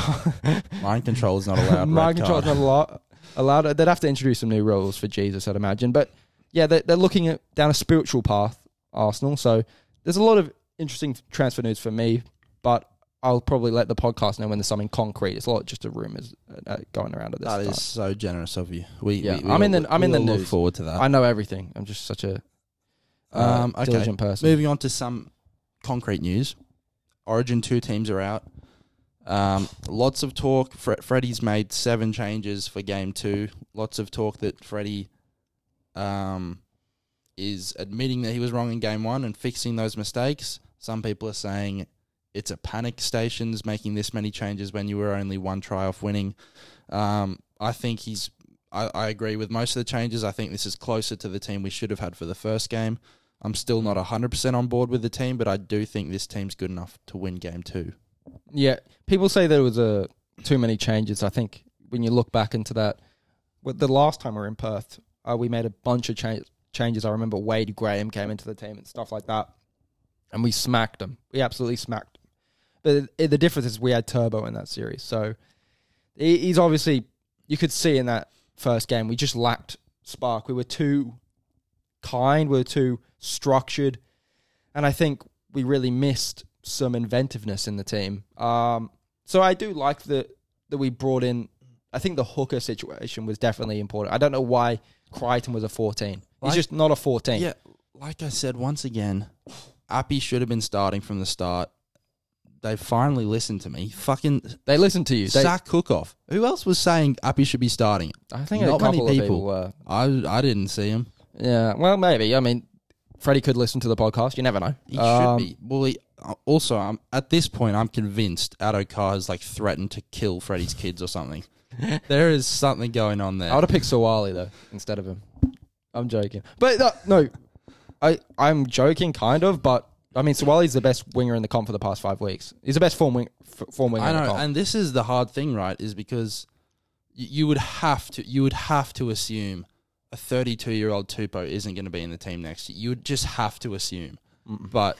Mind control is not allowed. Mind control is not allowed. They'd have to introduce some new rules for Jesus, I'd imagine. But yeah, they're looking at down a spiritual path, Arsenal. So there's a lot of interesting transfer news for me, but I'll probably let the podcast know when there's something concrete. It's a lot just of rumours going around at this time. That is so generous of you. I'm in the news. Look forward to that. I know everything. I'm just such a diligent person. Moving on to some concrete news. Origin 2 teams are out. Lots of talk. Freddie's made 7 changes for Game 2. Lots of talk that Freddie is admitting that he was wrong in Game 1 and fixing those mistakes. Some people are saying... it's a panic stations making this many changes when you were only one try off winning. I think I agree with most of the changes. I think this is closer to the team we should have had for the first game. I'm still not 100% on board with the team, but I do think this team's good enough to win Game 2. Yeah. People say there was too many changes. I think when you look back into that, the last time we were in Perth, we made a bunch of changes. I remember Wade Graham came into the team and stuff like that, and we smacked him. We absolutely smacked him. But the difference is we had Turbo in that series. So he's obviously, you could see in that first game, we just lacked spark. We were too kind. We were too structured. And I think we really missed some inventiveness in the team. So I do like that we brought in, I think the hooker situation was definitely important. I don't know why Crichton was a 14. He's just not a 14. Yeah, like I said, once again, Appy should have been starting from the start. They finally listened to me. They listened to you. Sack Cook-off. Who else was saying Appy should be starting? I think not a couple many people. Of people I didn't see him. Yeah, well, maybe. I mean, Freddie could listen to the podcast. You never know. He should be. Well, at this point, I'm convinced Addo-Carr has like threatened to kill Freddie's kids or something. There is something going on there. I would have picked Sawali though instead of him. I'm joking, but no, I'm joking kind of, but. I mean, Sawali's the best winger in the comp for the past 5 weeks. He's the best form winger. I know, in the comp. And this is the hard thing, right? Is because you would have to assume a 32-year-old Tupou isn't going to be in the team next year. You would just have to assume. But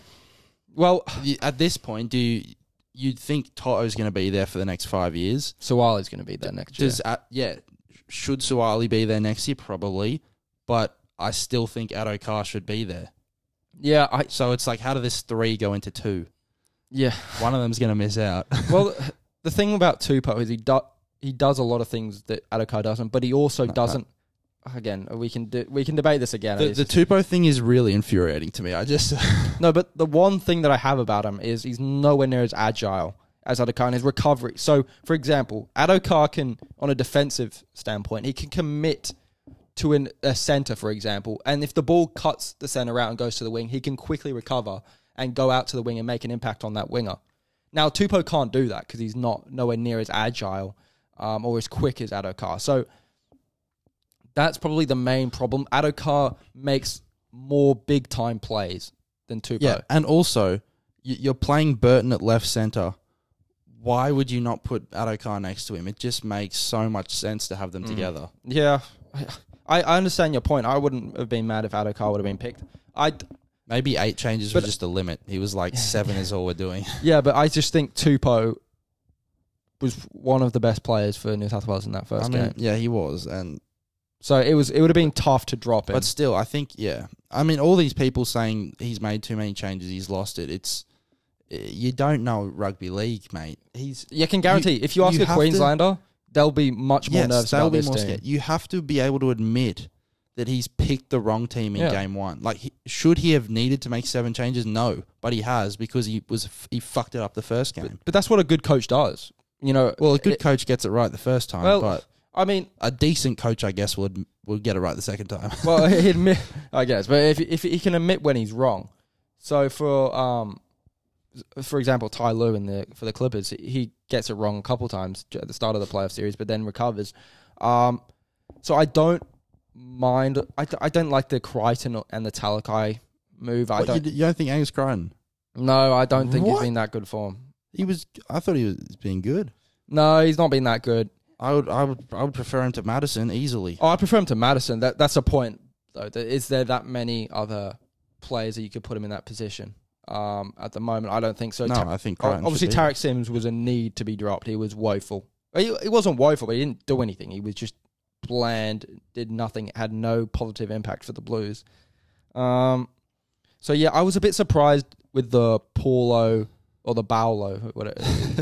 well, at this point, you'd think Toto's going to be there for the next 5 years? Sawali's going to be there next year. Should Sawali be there next year? Probably, but I still think Addo-Carr should be there. Yeah, so it's like, how do this 3 go into 2? Yeah. One of them's going to miss out. Well, the thing about Tupou is he does a lot of things that Addo-Carr doesn't, but he also doesn't... Again, we can debate this again. The Tupou thing is really infuriating to me. I just... No, but the one thing that I have about him is he's nowhere near as agile as Addo-Carr and his recovery. So, for example, Addo-Carr can, on a defensive standpoint, he can commit... to a centre, for example. And if the ball cuts the centre out and goes to the wing, he can quickly recover and go out to the wing and make an impact on that winger. Now, Tupou can't do that because he's not nowhere near as agile or as quick as Addo-Carr. So that's probably the main problem. Addo-Carr makes more big-time plays than Tupou. Yeah, and also, you're playing Burton at left centre. Why would you not put Addo-Carr next to him? It just makes so much sense to have them together. Yeah, I understand your point. I wouldn't have been mad if Addo-Carr would have been picked. Maybe 8 changes were just the limit. He was like, 7 is all we're doing. Yeah, but I just think Tupou was one of the best players for New South Wales in that first game. Yeah, he was. And so it would have been tough to drop him. But still, I think, yeah. I mean, all these people saying he's made too many changes, he's lost it. You don't know rugby league, mate. You can guarantee, if you ask a Queenslander... they'll be much more nervous about this team. You have to be able to admit that he's picked the wrong team in game one. Like, should he have needed to make seven changes? No, but he has, because he fucked it up the first game. But that's what a good coach does. You know, well, a good coach gets it right the first time. Well, but I mean, a decent coach, I guess, would get it right the second time. Well, he admit, I guess, but if he can admit when he's wrong. So for example, Ty Lue for the Clippers, he gets it wrong a couple times at the start of the playoff series, but then recovers. So I don't mind. I don't like the Crichton and the Talakai move. What, you don't think Angus Crichton? No, I don't think he's been that good form. I thought he was being good. No, he's not been that good. I would prefer him to Madison easily. Oh, I prefer him to Madison. That's a point though. Is there that many other players that you could put him in that position? At the moment, I don't think so. No, I think Crichton. Obviously, Tarek Sims was a need to be dropped. He was woeful. He wasn't woeful, but he didn't do anything. He was just bland, did nothing, had no positive impact for the Blues. So yeah, I was a bit surprised with the Paulo or the Baulo.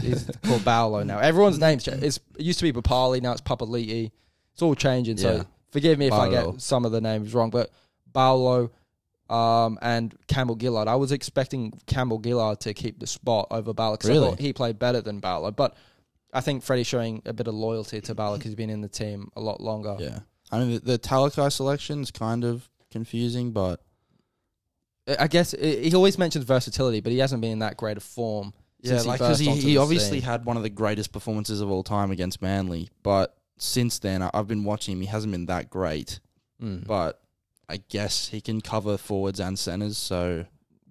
He's called Baulo now. Everyone's name's changed. It used to be Papali, now it's Papali'i. It's all changing. Yeah. So forgive me if I get some of the names wrong, but Baulo and Campbell Gillard. I was expecting Campbell Gillard to keep the spot over Baulo because I thought he played better than Baulo, but I think Freddie's showing a bit of loyalty to Bala because he's been in the team a lot longer. Yeah. I mean, the Talakai selection is kind of confusing, but I guess he always mentions versatility, but he hasn't been in that great of form. Yeah, because he obviously had one of the greatest performances of all time against Manly, but since then, I've been watching him. He hasn't been that great, but I guess he can cover forwards and centres, so...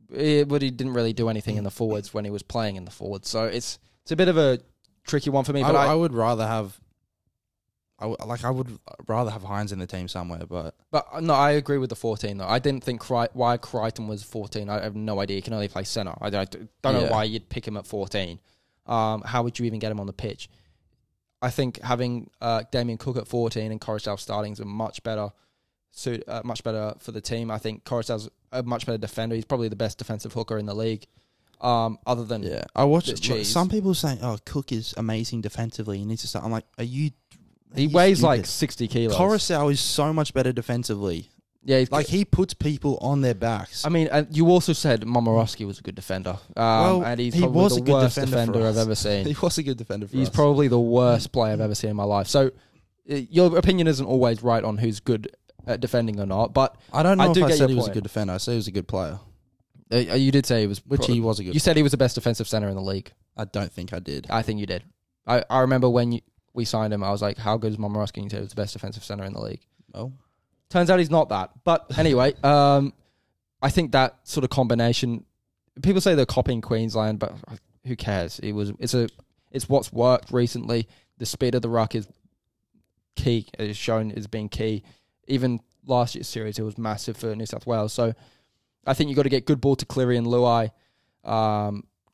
But he didn't really do anything in the forwards when he was playing in the forwards, so it's a bit of a... tricky one for me, but I would rather have. I would rather have Hines in the team somewhere, but no, I agree with the 14 though. I didn't think why Crichton was 14. I have no idea. He can only play center. I don't know why you'd pick him at 14. How would you even get him on the pitch? I think having Damian Cook at 14 and Coruscant starting is much better for the team. I think Coruscant's a much better defender. He's probably the best defensive hooker in the league. Other than I watched some people saying, "Oh, Cook is amazing defensively. He needs to start." I'm like, "Are you?" He weighs stupid? Like 60 kilos. Coruscant is so much better defensively. Yeah, he puts people on their backs. I mean, you also said Momorowski was a good defender. And he was the worst defender I've ever seen. He was a good defender. He's probably the worst player I've ever seen in my life. So, your opinion isn't always right on who's good at defending or not. But I don't know if I said he was a good defender. I said he was a good player. You did say he was... he was a good player. You said he was the best defensive centre in the league. I don't think I did. I think you did. I remember when we signed him, I was like, how good is Momorowski? And you said he was the best defensive centre in the league. Oh. Turns out he's not that. But anyway, I think that sort of combination... People say they're copying Queensland, but who cares? It's what's worked recently. The speed of the ruck is key. It's shown as being key. Even last year's series, it was massive for New South Wales. So... I think you've got to get good ball to Cleary and Luai,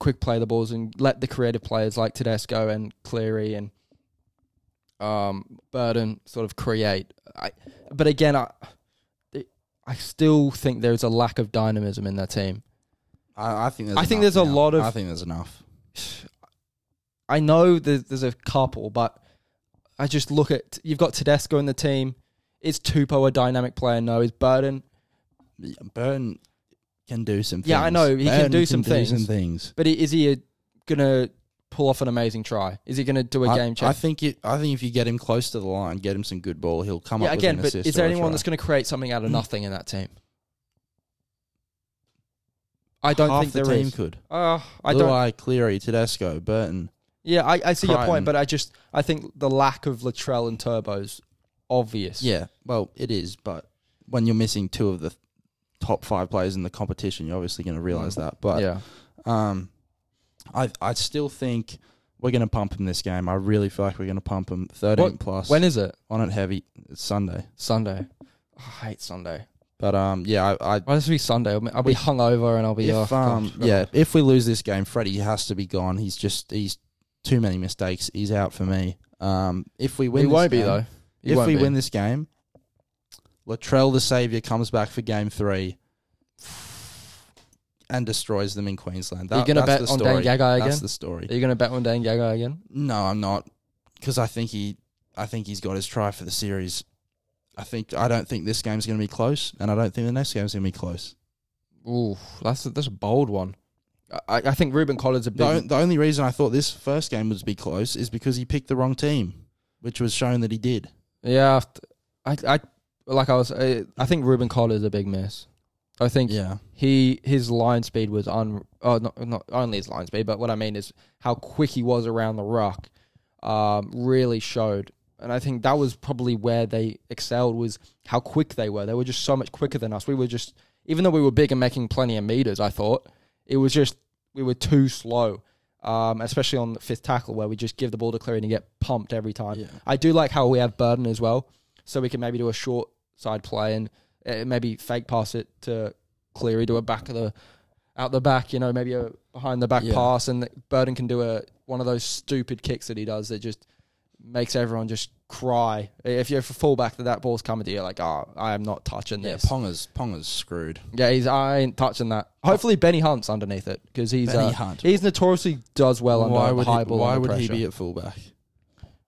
quick play the balls and let the creative players like Tedesco and Cleary and Burden sort of create. But again, I still think there's a lack of dynamism in that team. I think there's enough. I know there's a couple, but I just look at... You've got Tedesco in the team. Is Tupou a dynamic player? No. Is Burton... can do some things. Yeah, I know. He can do some things. But is he going to pull off an amazing try? Is he going to do a game change? I think if you get him close to the line, get him some good ball, he'll come up with an assist. But is there anyone that's going to create something out of nothing in that team? I don't think there is. Half the team could. Luai, Cleary, Tedesco, Burton. Yeah, I see your point, but I think the lack of Latrell and Turbo's obvious. Yeah, well, it is, but when you're missing two of the top five players in the competition, you're obviously going to realise that. But I still think we're going to pump him this game. I really feel like we're going to pump him 13 plus. When is it? On it heavy. It's Sunday. I hate Sunday. But why does it be Sunday? I'll be hungover and I'll be off. If we lose this game, Freddie has to be gone. He's too many mistakes. He's out for me. If we win, win this game. Latrell, the saviour, comes back for Game 3 and destroys them in Queensland. You're going to bet on Dan Gagai again? That's the story. Are you going to bet on Dan Gagai again? No, I'm not, because I think he's got his try for the series. I don't think this game's going to be close, and I don't think the next game's going to be close. Ooh, that's a bold one. I think Ruben Collard's a big... The only reason I thought this first game would be close is because he picked the wrong team, which was shown that he did. Yeah, I think Ruben Collard's a big miss. I think his line speed was not only his line speed, but what I mean is how quick he was around the ruck really showed. And I think that was probably where they excelled, was how quick they were. They were just so much quicker than us. We were just, even though we were big and making plenty of meters, I thought, it was just, we were too slow, especially on the fifth tackle where we just give the ball to Cleary and get pumped every time. Yeah. I do like how we have Burden as well, so we can maybe do a short side play and maybe fake pass it to Cleary, do a out the back, you know, maybe a behind the back pass, and Burden can do one of those stupid kicks that he does that just makes everyone just cry. If you're a fullback, that ball's coming to you, like, oh, I am not touching this. Yeah, Ponga's screwed. Yeah, I ain't touching that. Hopefully Benny Hunt's underneath it, because he's notoriously does well under high ball. Why would he be at fullback?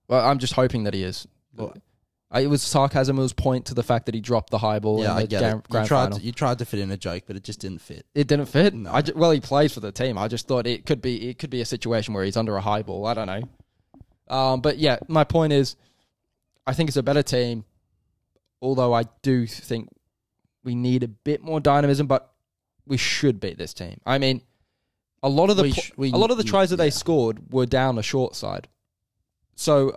Well, I'm just hoping that he is. Well, it was sarcasm. It was point to the fact that he dropped the high ball. Yeah, in the grand final. You tried to fit in a joke, but it just didn't fit. It didn't fit? No. Well, he plays for the team. I just thought it could be a situation where he's under a high ball. I don't know. But yeah, my point is, I think it's a better team, although I do think we need a bit more dynamism, but we should beat this team. I mean, a lot of the tries that they scored were down the short side. So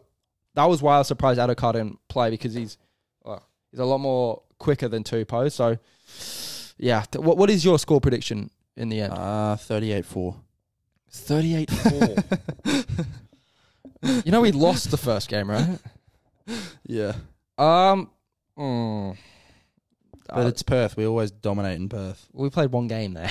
that was why I was surprised Addo-Carr didn't play, because he's a lot more quicker than Tupou. So yeah, what is your score prediction in the end? 38-4. 38-4. You know, we lost the first game, right? Yeah. But it's Perth. We always dominate in Perth. We played one game there.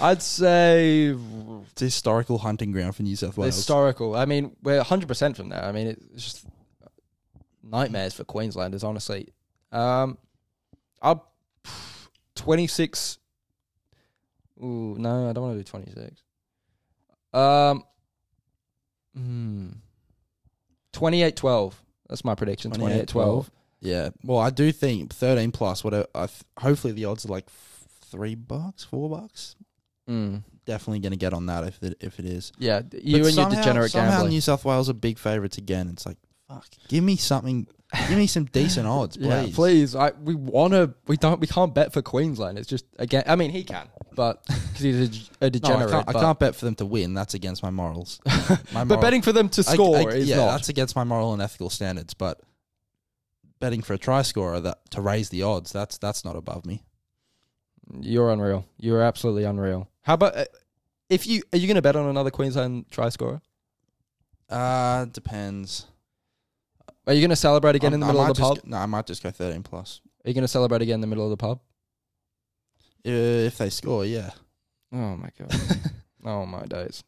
I'd say it's a historical hunting ground for New South Wales. Historical. I mean, we're 100% from there. I mean, it's just nightmares for Queenslanders, honestly. Up 26. Ooh, no, I don't want to do 26. 28-12. That's my prediction. 28-12. Yeah. Well, I do think 13 plus. Whatever. Hopefully the odds are like $3, $4. Definitely going to get on that if it is. Yeah. Your degenerate gambling. Somehow New South Wales are big favourites again. It's like, fuck. Give me something. Give me some decent odds, please. Yeah, please. We can't bet for Queensland. It's just, again, I mean, he can, but because he's a degenerate. No, I can't bet for them to win. That's against my morals. But betting for them to score is not. Yeah, that's against my moral and ethical standards. But betting for a try scorer to raise the odds, that's not above me. You're unreal. You're absolutely unreal. How about are you going to bet on another Queensland try scorer? Depends. Are you going to celebrate again in the middle of the pub? No, I might just go 13 plus. Are you going to celebrate again in the middle of the pub? If they score, yeah. Oh, my God. Oh, my days.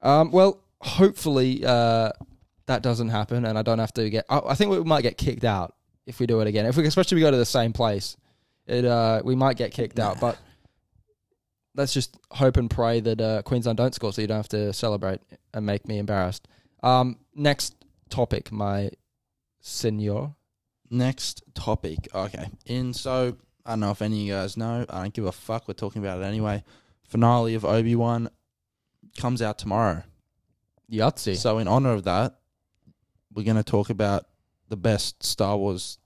Well, hopefully that doesn't happen and I don't have to get... I think we might get kicked out if we do it again. Especially if we go to the same place, we might get kicked out. But let's just hope and pray that Queensland don't score so you don't have to celebrate and make me embarrassed. Next topic, my... Senor. Next topic. Okay. I don't know if any of you guys know. I don't give a fuck. We're talking about it anyway. Finale of Obi-Wan comes out tomorrow. Yahtzee. So in honor of that, we're going to talk about the best Star Wars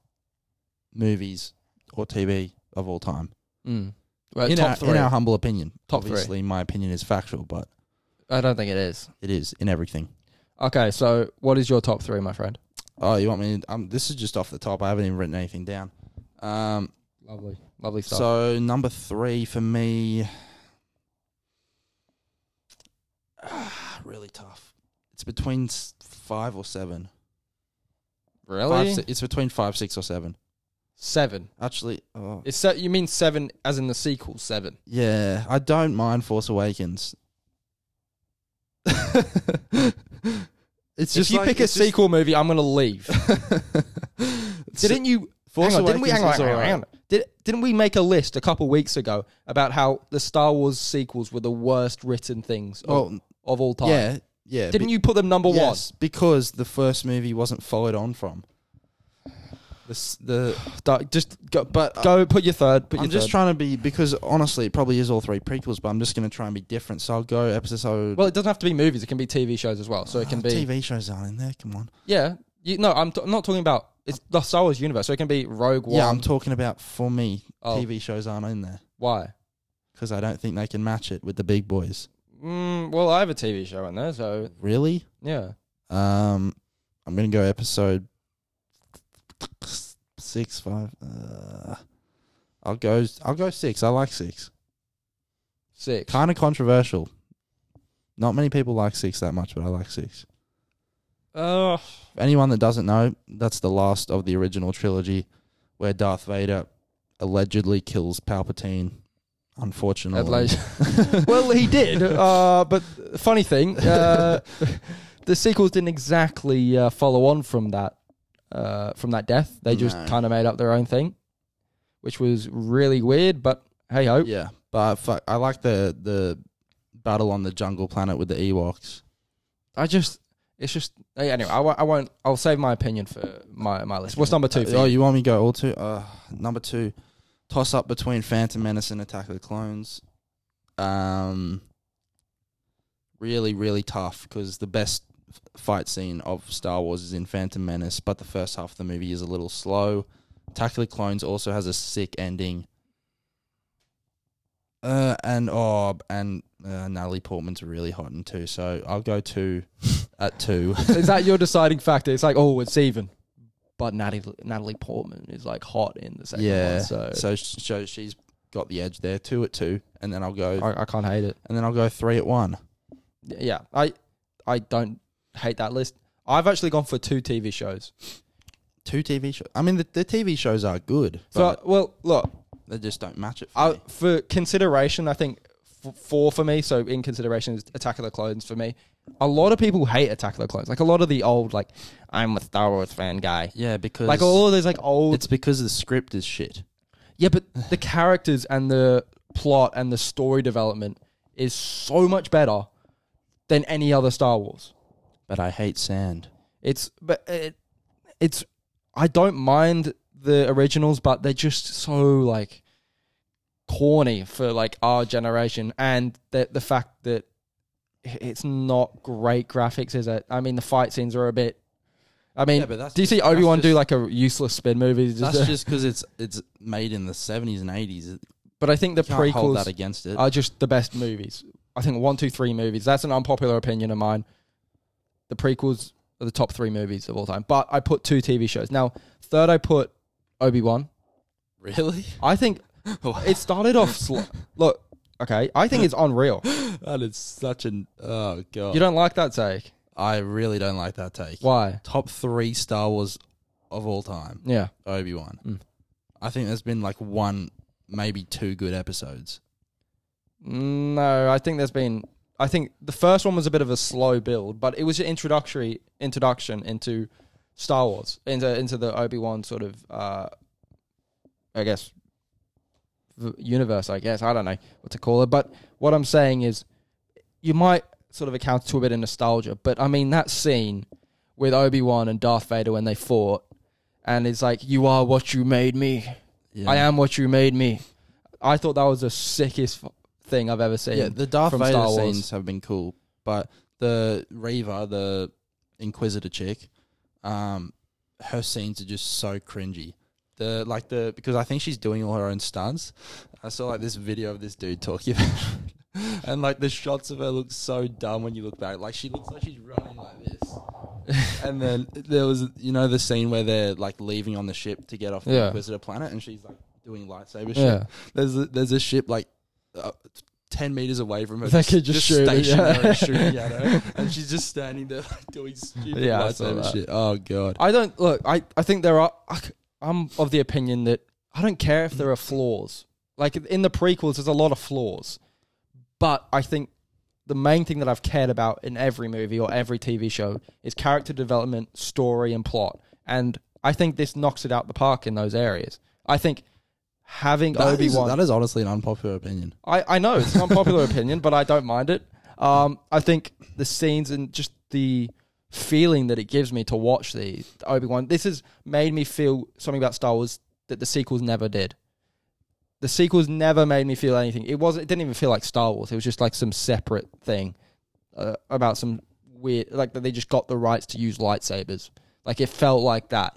movies or TV of all time. Well, in our humble opinion. Obviously, my opinion is factual, but... I don't think it is. It is in everything. Okay, so what is your top three, my friend? Oh, you want me to, this is just off the top. I haven't even written anything down. Lovely. Lovely stuff. So, number three for me... really tough. It's between 5 or 7. Really? 5, 6, it's between 5, 6, or 7. 7? Actually... Oh. You mean 7 as in the sequel, 7? Yeah. I don't mind Force Awakens. It's just if you pick a sequel movie, I'm gonna leave. Didn't we make a list a couple weeks ago about how the Star Wars sequels were the worst written things of all time? Yeah, Yeah. Didn't you put them number one? Yes, because the first movie wasn't followed on from. Put your third. I'm just trying to be, because honestly, it probably is all three prequels, but I'm just going to try and be different. So I'll go episode. Well, it doesn't have to be movies. It can be TV shows as well. So it can be TV shows aren't in there. Come on. Yeah. I'm not talking about. It's the Star Wars universe, so it can be Rogue One. Yeah, I'm talking about, for me, TV shows aren't in there. Why? Because I don't think they can match it with the big boys. Well, I have a TV show in there, so... Really? Yeah. I'm going to go episode 6, 5. I'll go 6. I like 6. 6. Kind of controversial. Not many people like 6 that much, but I like 6. Anyone that doesn't know, that's the last of the original trilogy where Darth Vader allegedly kills Palpatine, unfortunately. Well, he did, but funny thing, the sequels didn't exactly follow on from that death. They just kind of made up their own thing, which was really weird, but hey-ho. Yeah, but fuck, I like the battle on the jungle planet with the Ewoks. Anyway, I'll save my opinion for my list. What's number 2 for you? Oh, you want me to go all 2? Number 2, toss up between Phantom Menace and Attack of the Clones. Really, really tough, because the best fight scene of Star Wars is in Phantom Menace, but the first half of the movie is a little slow. Attack of the Clones also has a sick ending. And Natalie Portman's really hot in 2, so I'll go 2 at 2. Is that your deciding factor? It's like, oh, it's even, but Natalie Portman is like hot in the second one, so she's got the edge there. 2 at 2, and then I'll go. I can't hate it, and then I'll go 3 at 1. Yeah, I don't hate that list. I've actually gone for 2 TV shows. 2 TV shows. I mean, the TV shows are good. So well, look. They just don't match it for me. For consideration, I think 4 for me, so in consideration is Attack of the Clones for me. A lot of people hate Attack of the Clones. Like, a lot of the old, like, I'm a Star Wars fan guy. Yeah, because... Like, all of those, like, old... It's because the script is shit. Yeah, but the characters and the plot and the story development is so much better than any other Star Wars. But I hate sand. It's... I don't mind... the originals, but they're just so like corny for like our generation, and the fact that it's not great graphics, is it? I mean, the fight scenes are a bit. I mean, yeah, do you see Obi-Wan do like a useless spin movie? That's just because it's made in the 70s and 80s. But I think the prequels that against it are just the best movies. I think 1, 2, 3 movies. That's an unpopular opinion of mine. The prequels are the top 3 movies of all time. But I put 2 TV shows. Now, 3rd, I put Obi-Wan. Really? I think it started off slow. Look, okay, I think it's unreal. That is such an... Oh, God. You don't like that take? I really don't like that take. Why? Top 3 Star Wars of all time. Yeah. Obi-Wan. I think there's been like 1, maybe 2 good episodes. No, I think there's been... I think the first one was a bit of a slow build, but it was an introduction into... Star Wars, into the Obi-Wan sort of, I guess, universe, I guess. I don't know what to call it. But what I'm saying is you might sort of account to a bit of nostalgia. But, I mean, that scene with Obi-Wan and Darth Vader when they fought, and it's like, you are what you made me. Yeah. I am what you made me. I thought that was the sickest thing I've ever seen. Yeah, the Darth Vader scenes have been cool. But the Reva, the Inquisitor chick... her scenes are just so cringy. Because I think she's doing all her own stunts. I saw like this video of this dude talking about it, and like the shots of her look so dumb when you look back. Like she looks like she's running like this. And then there was, you know, the scene where they're like leaving on the ship to get off the Inquisitor planet, and she's like doing lightsaber shit. There's a ship like 10 meters away from her. They could just shoot stationary shooting at her. And she's just standing there like, doing stupid lightsaber shit. Oh, God. I think there are... I'm of the opinion that I don't care if there are flaws. Like, in the prequels, there's a lot of flaws. But I think the main thing that I've cared about in every movie or every TV show is character development, story, and plot. And I think this knocks it out the park in those areas. I think... That is honestly an unpopular opinion. I know it's an unpopular opinion, but I don't mind it. I think the scenes and just the feeling that it gives me to watch the Obi-Wan, this has made me feel something about Star Wars that the sequels never did. The sequels never made me feel anything. It didn't even feel like Star Wars. It was just like some separate thing about some weird, like that they just got the rights to use lightsabers. Like it felt like that.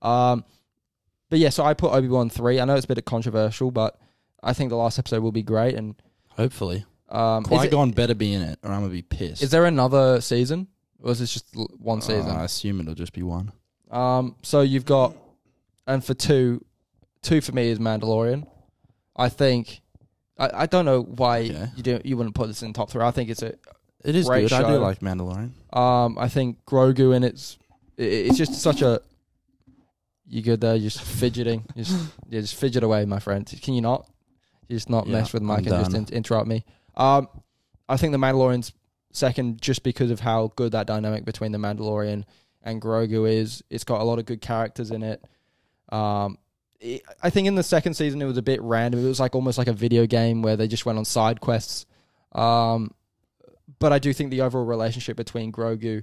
But yeah, so I put Obi-Wan 3. I know it's a bit controversial, but I think the last episode will be great, and hopefully Qui-Gon better be in it, or I'm gonna be pissed. Is there another season, or is this just one season? I assume it'll just be one. So you've got, and for two for me is Mandalorian. I think I don't know why you wouldn't put this in top 3. I think it is great. Show. I do like Mandalorian. I think Grogu in it's just such a. You good there? You're just fidgeting. Just fidget away, my friend. Can you not? You just not mess with the mic and just interrupt me. I think the Mandalorian's second, just because of how good that dynamic between the Mandalorian and Grogu is. It's got a lot of good characters in it. I think in the second season it was a bit random. It was like almost like a video game where they just went on side quests. But I do think the overall relationship between Grogu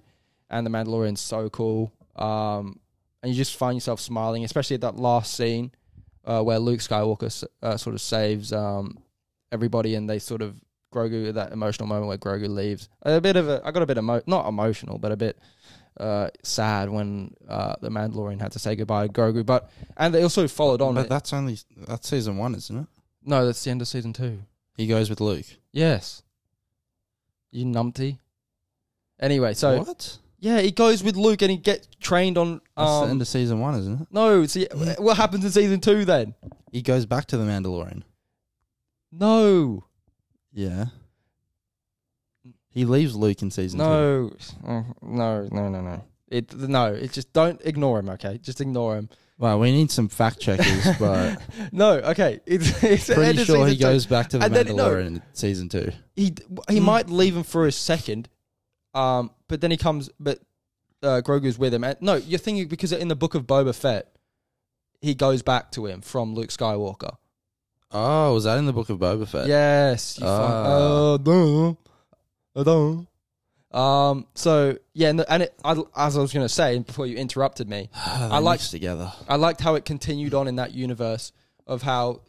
and the Mandalorian's so cool. And you just find yourself smiling, especially at that last scene where Luke Skywalker sort of saves everybody, and they sort of Grogu, that emotional moment where Grogu leaves. Not emotional, but a bit sad when the Mandalorian had to say goodbye to Grogu. And they also followed on. But that's season 1, isn't it? No, that's the end of season 2. He goes with Luke. Yes. You numpty. Anyway, so what? Yeah, he goes with Luke and he gets trained on... That's the end of season 1, isn't it? No, what happens in season 2 then? He goes back to the Mandalorian. No. Yeah. He leaves Luke in season 2. No. It's just don't ignore him, okay? Just ignore him. Well, we need some fact checkers, but... No, okay. It's pretty sure he goes back to the Mandalorian in season 2. He might leave him for a second... but then he comes, Grogu's with him. And, no, you're thinking, because in the book of Boba Fett, he goes back to him from Luke Skywalker. Oh, was that in the book of Boba Fett? Yes. So yeah, as I was going to say before you interrupted me, I liked how it continued on in that universe of how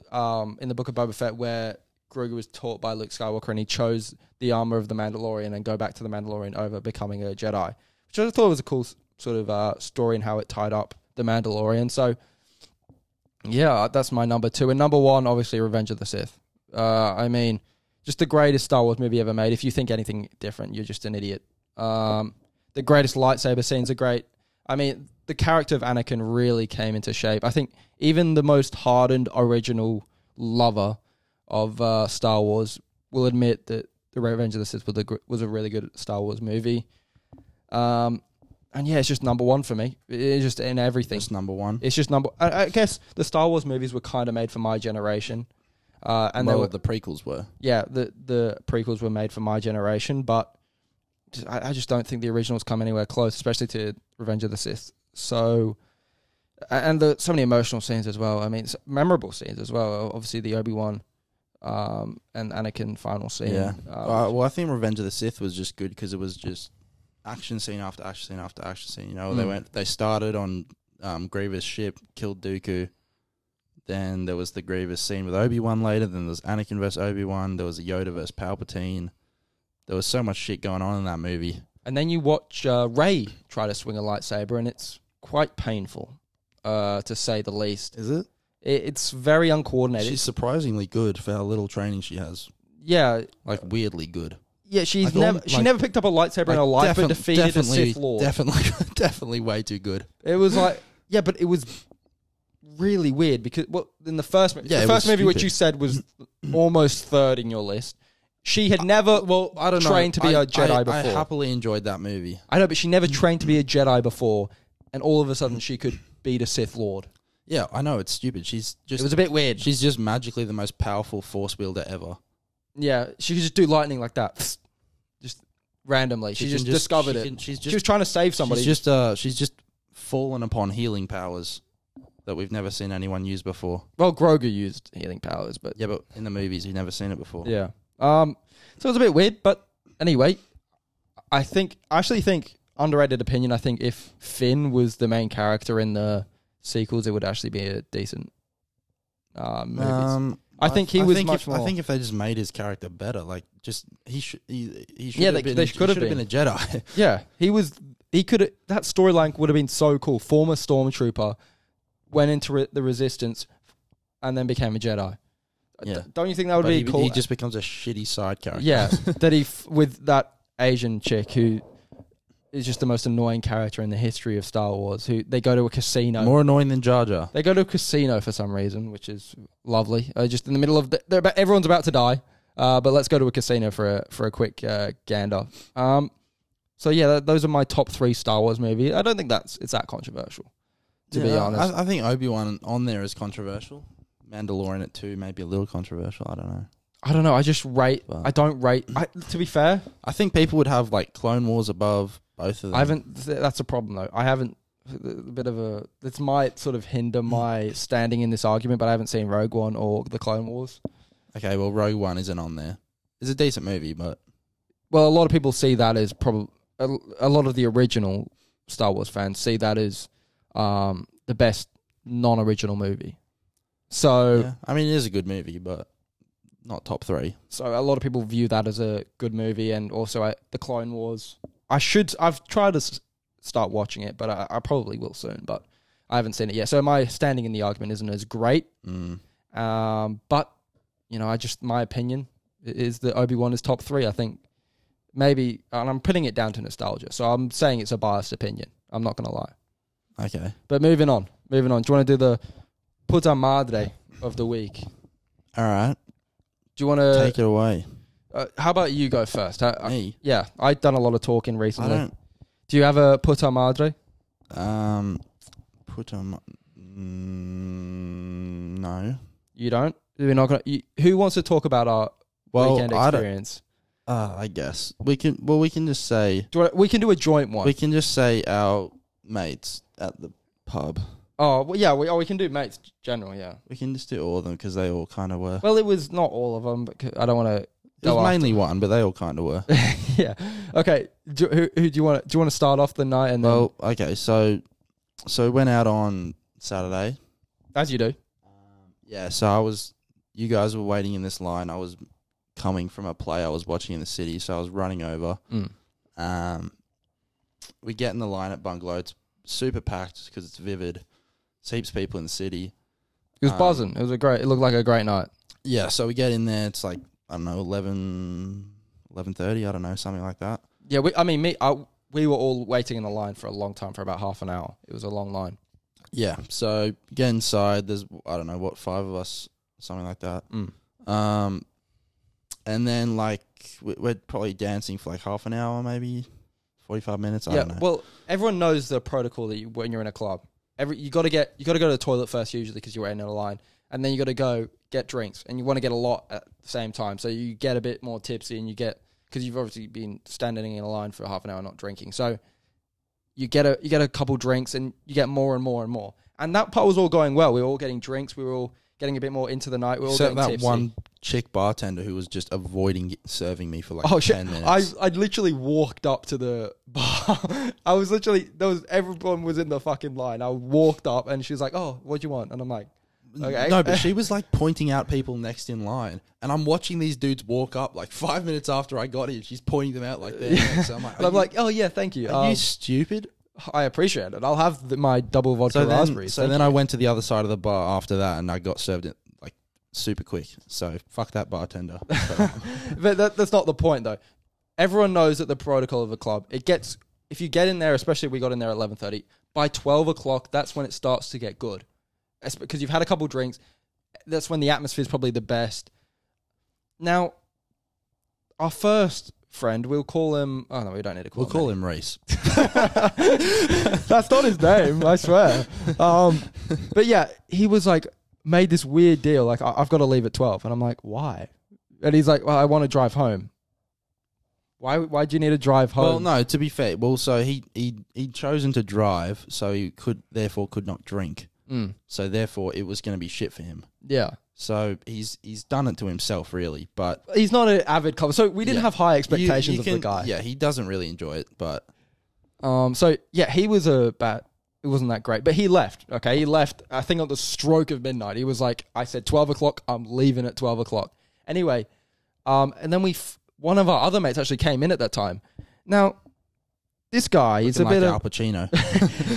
in the book of Boba Fett where Grogu was taught by Luke Skywalker, and he chose the armor of the Mandalorian and go back to the Mandalorian over becoming a Jedi, which I thought was a cool sort of story and how it tied up the Mandalorian. So, yeah, that's my number 2. And number 1, obviously, Revenge of the Sith. I mean, just the greatest Star Wars movie ever made. If you think anything different, you're just an idiot. The greatest lightsaber scenes are great. I mean, the character of Anakin really came into shape. I think even the most hardened, original lover of Star Wars will admit that The Revenge of the Sith was a really good Star Wars movie. And yeah, it's just number 1 for me. It's just in everything. It's number 1. It's just number... I guess the Star Wars movies were kind of made for my generation. The prequels were. Yeah, the prequels were made for my generation, but I just don't think the originals come anywhere close, especially to Revenge of the Sith. So... And so many emotional scenes as well. I mean, memorable scenes as well. Obviously, the Obi-Wan... and Anakin final scene. Yeah. I think Revenge of the Sith was just good because it was just action scene after action scene after action scene. You know, they started on Grievous' ship, killed Dooku. Then there was the Grievous scene with Obi-Wan later. Then there was Anakin versus Obi-Wan. There was Yoda versus Palpatine. There was so much shit going on in that movie. And then you watch Rey try to swing a lightsaber, and it's quite painful, to say the least. Is it? It's very uncoordinated. She's surprisingly good for how little training she has. Yeah. Like, weirdly good. Yeah, she never picked up a lightsaber in her life, but defeated the Sith Lord. Definitely way too good. It was like... Yeah, but it was really weird because... Well, in the first movie... Yeah, the first movie, which you said was almost third in your list... She had never trained to be a Jedi before. I happily enjoyed that movie. I know, but she never trained to be a Jedi before, and all of a sudden she could beat a Sith Lord. Yeah, I know, it's stupid. It was a bit weird. She's just magically the most powerful force wielder ever. Yeah, she could just do lightning like that. Just randomly. She just discovered it. She was trying to save somebody. She's just fallen upon healing powers that we've never seen anyone use before. Well, Grogu used healing powers, but... Yeah, but in the movies, you've never seen it before. Yeah. So it was a bit weird, but Anyway, I actually think underrated opinion. I think if Finn was the main character in the sequels, it would actually be a decent movie. I think he was much more. I think if they just made his character better, like just he should have been a Jedi. Yeah, he was. He could. That storyline would have been so cool. Former stormtrooper went into the resistance and then became a Jedi. Yeah. Don't you think that would be cool? He just becomes a shitty side character. Yeah, with that Asian chick who is just the most annoying character in the history of Star Wars. Who they go to a casino, more annoying than Jar Jar. They go to a casino for some reason, which is lovely. Just in the middle of everyone's about to die, but let's go to a casino for a quick gander. So yeah, those are my top 3 Star Wars movies. I don't think it's that controversial, to be honest. I think Obi-Wan on there is controversial. Mandalorian at 2 may be a little controversial. I don't know. To be fair, I think people would have like Clone Wars above both of them. That's a problem though. This might sort of hinder my standing in this argument, but I haven't seen Rogue One or the Clone Wars. Okay, well Rogue One isn't on there. It's a decent movie, but well, a lot of people see that as probably a lot of the original Star Wars fans see that as the best non-original movie. So yeah, I mean, it is a good movie, but not top 3. So a lot of people view that as a good movie, and also the Clone Wars. I've tried to start watching it, but I probably will soon. But I haven't seen it yet, so my standing in the argument isn't as great. But you know, my opinion is that Obi-Wan is top 3. I think maybe, and I'm putting it down to nostalgia. So I'm saying it's a biased opinion. I'm not going to lie. Okay, but moving on. Do you want to do the Puta Madre of the week? All right. Do you want to take it away? How about you go first? Me? Yeah, I've done a lot of talking recently. Do you have a Puta Madre? No. You don't? We're not gonna. Who wants to talk about our weekend experience? I guess we can. Well, we can just say we can do a joint one. We can just say our mates at the pub. Oh, well, yeah, we can do mates general, yeah. We can just do all of them because they all kind of were. Well, it was not all of them, but I don't want to. It was mainly one, but they all kind of were. Yeah. Okay. Who do you want? Do you want to start off the night and? Well, then... okay. So we went out on Saturday, as you do. Yeah. So you guys were waiting in this line. I was coming from a play I was watching in the city, so I was running over. We get in the line at Bungalow. It's super packed because it's Vivid. Heaps of people in the city. It was buzzing. It looked like a great night. Yeah, so we get in there. It's like, I don't know, 11:30, I don't know, something like that. Yeah, we were all waiting in the line for a long time, for about half an hour. It was a long line. Yeah, so get inside. There's, I don't know, 5 of us, something like that. And then, like, we're probably dancing for like half an hour, maybe 45 minutes. I don't know. Yeah, well, everyone knows the protocol that when you're in a club. You got to go to the toilet first usually because you're waiting in a line, and then you got to go get drinks, and you want to get a lot at the same time, so you get a bit more tipsy, and because you've obviously been standing in a line for half an hour not drinking, so you get a couple drinks, and you get more and more and more, and that part was all going well. We were all getting drinks, we were all getting a bit more into the night, we were all getting tipsy. Except that one chick bartender who was just avoiding serving me for like 10 minutes. I literally walked up to the bar. Everyone was in the fucking line. I walked up and she was like, "Oh, what do you want?" And I'm like, "Okay." No, but she was like pointing out people next in line, and I'm watching these dudes walk up like 5 minutes after I got here. She's pointing them out like that. So I'm like, "Oh yeah, thank you." Are you stupid? I appreciate it. I'll have my double vodka raspberries. So then I went to the other side of the bar after that, and I got served it. Super quick, so fuck that bartender. But that's not the point, though. Everyone knows that the protocol of a club, if you get in there, especially we got in there at 11:30, by 12 o'clock, that's when it starts to get good. That's because you've had a couple drinks. That's when the atmosphere is probably the best. Now, our first friend, we'll call him... Oh, no, we don't need to call him. We'll call him Reese. That's not his name, I swear. But yeah, he was like... made this weird deal, like, I've got to leave at 12. And I'm like, why? And he's like, well, I want to drive home. Why do you need to drive home? Well, no, to be fair. Well, so he'd chosen to drive, so he could not drink. So therefore, it was going to be shit for him. Yeah. So he's done it to himself, really. But he's not an avid cover. So we didn't have high expectations of the guy. Yeah, he doesn't really enjoy it, but so yeah, he was a bad. It wasn't that great, but he left. Okay, he left. I think on the stroke of midnight, he was like, "I said 12 o'clock. I'm leaving at 12 o'clock." Anyway, and then one of our other mates actually came in at that time. Now, this guy is a bit of Al Pacino.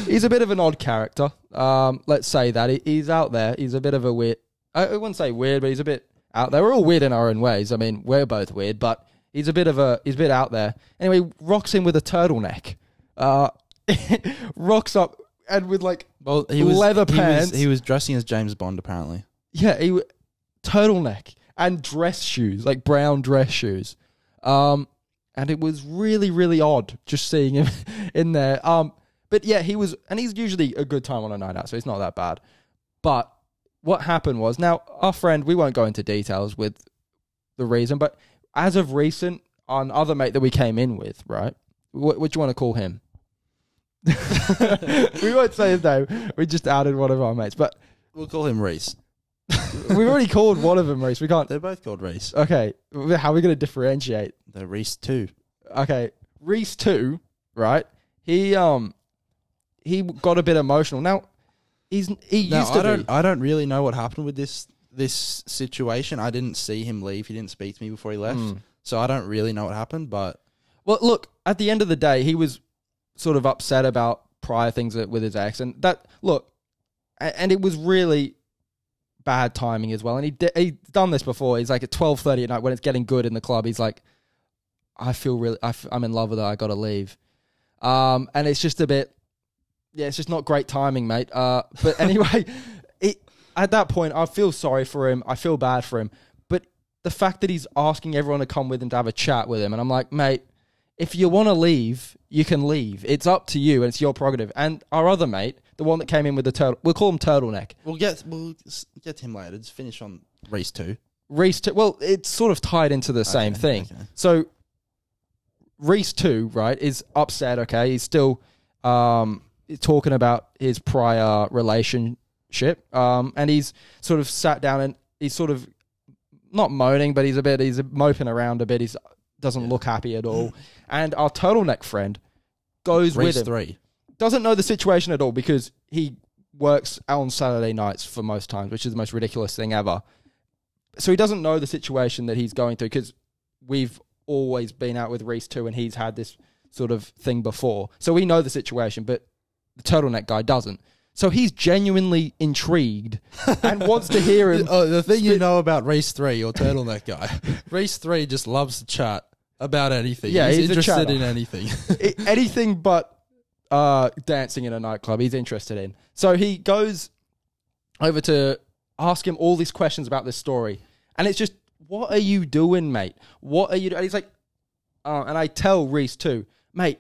He's a bit of an odd character. Let's say that he's out there. He's a bit of a weird. I wouldn't say weird, but he's a bit out there. We're all weird in our own ways. I mean, we're both weird, but he's a bit out there. Anyway, rocks in with a turtleneck, rocks up and with like leather pants. He was dressing as James Bond, apparently. Yeah, turtleneck and dress shoes, like brown dress shoes. And it was really, really odd just seeing him in there. But yeah, he's usually a good time on a night out, so it's not that bad. But what happened was, now, our friend, we won't go into details with the reason, but as of recent, our other mate that we came in with, right? What do you want to call him? We won't say his name. We just outed one of our mates, but... We'll call him Reese. We've already called one of them Reese. We can't... They're both called Reese. Okay. How are we going to differentiate? They're Reese 2. Okay. Reese 2, right? He got a bit emotional. Now... I don't really know what happened with this situation. I didn't see him leave. He didn't speak to me before he left, so I don't really know what happened. But well, look, at the end of the day, he was sort of upset about prior things with his ex, and that look, and it was really bad timing as well. And he'd done this before. He's like at 12:30 at night when it's getting good in the club. He's like, I'm in love with her. I got to leave, and it's just a bit. Yeah, it's just not great timing, mate. But anyway, at that point, I feel sorry for him. I feel bad for him. But the fact that he's asking everyone to come with him to have a chat with him, and I'm like, mate, if you want to leave, you can leave. It's up to you, and it's your prerogative. And our other mate, the one that came in with the turtle, we'll call him Turtleneck. We'll get to him later. Let's finish on Reese 2. Reese 2. Well, it's sort of tied into the same thing. Okay. So Reese 2, right, is upset, okay? He's still... talking about his prior relationship, and he's sort of sat down and he's sort of not moaning, but he's moping around a bit. He doesn't look happy at all. And our turtleneck friend goes Reese with him. Three. Doesn't know the situation at all because he works on Saturday nights for most times, which is the most ridiculous thing ever. So he doesn't know the situation that he's going through because we've always been out with Reese too, and he's had this sort of thing before. So we know the situation, but the turtleneck guy doesn't. So he's genuinely intrigued and wants to hear him. Oh, the thing you know about Reese 3, your turtleneck guy. Reese 3 just loves to chat about anything. Yeah, he's interested in anything. Anything but dancing in a nightclub he's interested in. So he goes over to ask him all these questions about this story. And it's just, what are you doing, mate? What are you doing? And he's like, and I tell Reese too, mate,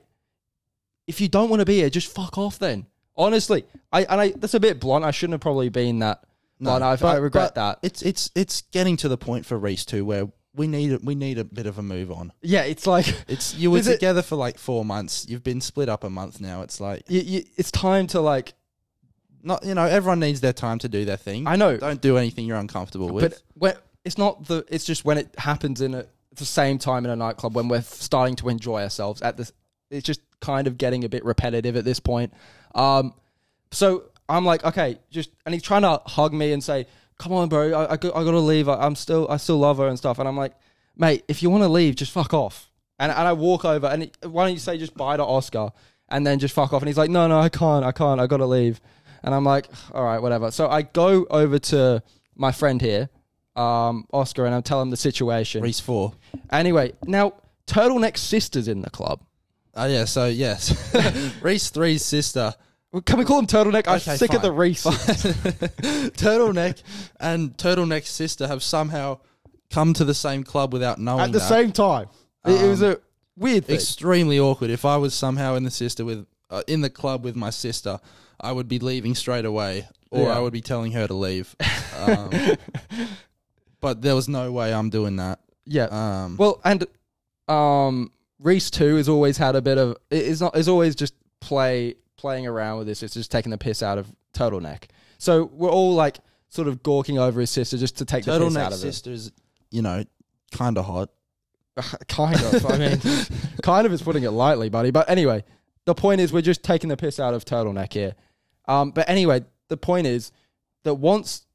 if you don't want to be here, just fuck off then. Honestly, that's a bit blunt. I shouldn't have probably been that blunt. I regret that. It's getting to the point for Reese too where we need a bit of a move on. Yeah, it's like you were together for like 4 months. You've been split up a month now. It's like it's time to like not. You know, everyone needs their time to do their thing. I know. Don't do anything you're uncomfortable with. But it's just when it happens at the same time in a nightclb when we're starting to enjoy ourselves at this. It's just kind of getting a bit repetitive at this point. So I'm like, okay, and he's trying to hug me and say, come on, bro, I gotta leave. I still love her and stuff. And I'm like, mate, if you want to leave, just fuck off. And I walk over and why don't you say just bye to Oscar and then just fuck off? And he's like, no, I can't. I gotta leave. And I'm like, all right, whatever. So I go over to my friend here, Oscar, and I tell him the situation. Reese 4. Anyway, now Turtleneck's sister's in the club. Oh, yeah, so, yes. Reese 3's sister. Can we call him Turtleneck? Okay, I'm sick of the Reese. Turtleneck and Turtleneck's sister have somehow come to the same club without knowing at the same time. It was a weird thing. Extremely awkward. If I was somehow in the club with my sister, I would be leaving straight away, or I would be telling her to leave. But there was no way I'm doing that. Yeah. Reese 2 has always had a bit of... It's always just playing around with this. It's just taking the piss out of Turtleneck. So we're all like sort of gawking over his sister just to take the piss out of it. Turtleneck sister's, you know, kind of hot. Kind of. I mean, kind of is putting it lightly, buddy. But anyway, the point is we're just taking the piss out of Turtleneck here. But anyway, the point is that once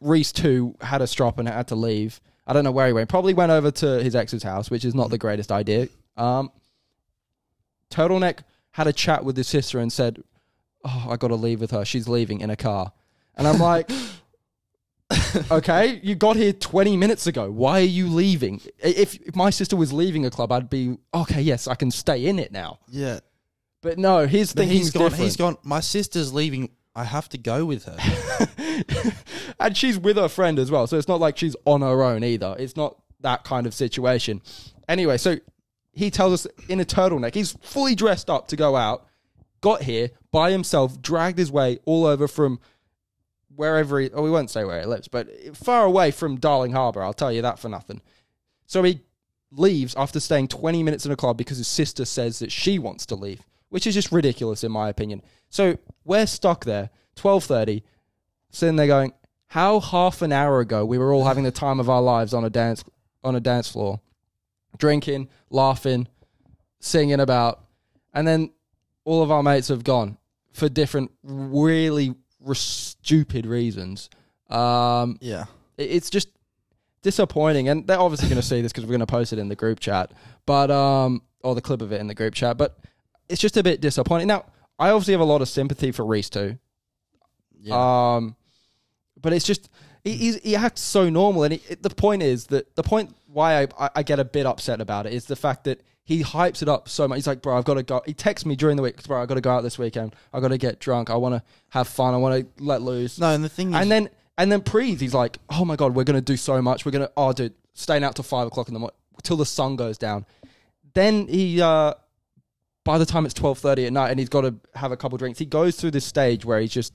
Reese 2 had a strop and had to leave, I don't know where he went. Probably went over to his ex's house, which is not the greatest idea. Turtleneck had a chat with his sister and said, "Oh, I got to leave with her. She's leaving in a car." And I'm like, okay, you got here 20 minutes ago. Why are you leaving? If my sister was leaving a club, I'd be, okay, yes, I can stay in it now. Yeah. But no, his thinking's different. He's gone, my sister's leaving, I have to go with her. And she's with her friend as well, so it's not like she's on her own either. It's not that kind of situation. Anyway, so he tells us in a turtleneck, he's fully dressed up to go out, got here by himself, dragged his way all over from wherever he... Oh, we won't say where he lives, but far away from Darling Harbour, I'll tell you that for nothing. So he leaves after staying 20 minutes in a club because his sister says that she wants to leave, which is just ridiculous in my opinion. So we're stuck there, 12:30, sitting there going, how half an hour ago we were all having the time of our lives on a dance floor, drinking, laughing, singing about, and then all of our mates have gone for different really stupid reasons. Yeah. It's just disappointing, and they're obviously going to see this because we're going to post it in the group chat, but or the clip of it in the group chat, but it's just a bit disappointing. Now, I obviously have a lot of sympathy for Reese too. Yeah. But it's just, he acts so normal. And the point is that, the point why I get a bit upset about it is the fact that he hypes it up so much. He's like, bro, I've got to go. He texts me during the week, bro, I've got to go out this weekend. I've got to get drunk. I want to have fun. I want to let loose. No, and the thing is... And then Prees, he's like, oh my God, we're going to do so much. We're going to, oh dude, staying out till 5 o'clock in the morning, till the sun goes down. Then he, by the time it's 12:30 at night and he's got to have a couple drinks, he goes through this stage where he's just...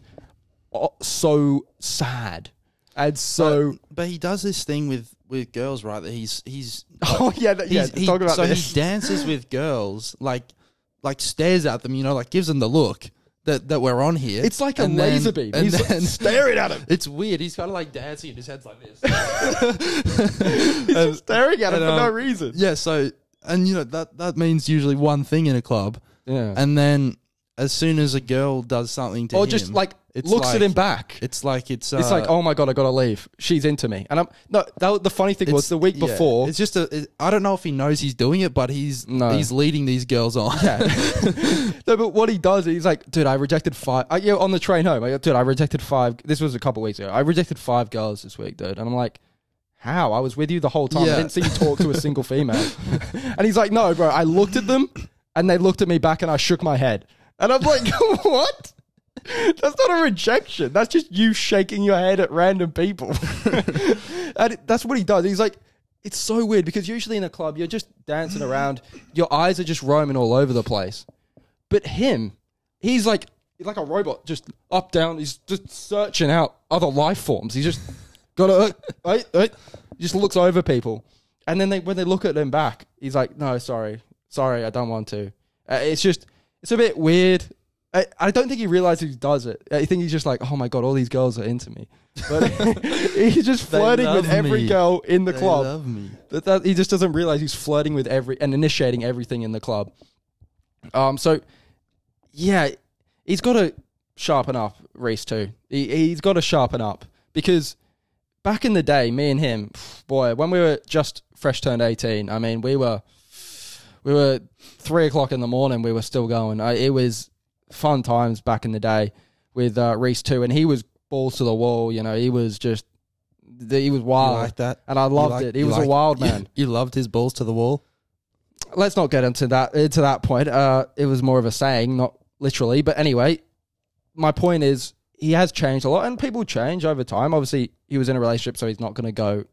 so sad and so but he does this thing with girls, right, that he's like, oh yeah, that, yeah, he, talk about so this. He dances with girls, like stares at them, you know, like gives them the look that we're on here. It's like a laser beam. He's then, staring at him. It's weird. He's kind of like dancing and his head's like this. He's just staring at him for no reason. Yeah, so, and you know, that means usually one thing in a club. Yeah. And then as soon as a girl does something to him, or just like looks at him back. It's like, oh my God, I gotta leave. She's into me, and I'm no. The funny thing was the week before. It's just I don't know if he knows he's doing it, but he's leading these girls on. Yeah. No, but what he does, he's like, dude, I rejected five. You know, on the train home, I go, dude, I rejected five. This was a couple weeks ago. I rejected 5 girls this week, dude, and I'm like, how? I was with you the whole time. Yeah. I didn't see you talk to a single female. And he's like, no, bro. I looked at them, and they looked at me back, and I shook my head. And I'm like, what? That's not a rejection. That's just you shaking your head at random people. And that's what he does. He's like, it's so weird because usually in a club, you're just dancing around. Your eyes are just roaming all over the place. But him, he's like a robot, just up, down. He's just searching out other life forms. He's just got to, just looks over people. And then when they look at him back, he's like, no, sorry, I don't want to. It's just... It's a bit weird. I don't think he realizes he does it. I think he's just like, oh my God, all these girls are into me. But he's just flirting with every girl in the club. They love me. He just doesn't realize he's flirting with and initiating everything in the club. So, yeah, he's got to sharpen up, Reese too. He's got to sharpen up because back in the day, me and him, boy, when we were just fresh turned 18, I mean, we were 3 o'clock in the morning. We were still going. It was fun times back in the day with Reese too, and he was balls to the wall. You know, he was wild. You like that? And I loved it. He was a wild man. You loved his balls to the wall. Let's not get into that point. It was more of a saying, not literally. But anyway, my point is he has changed a lot, and people change over time. Obviously, he was in a relationship, so he's not going to go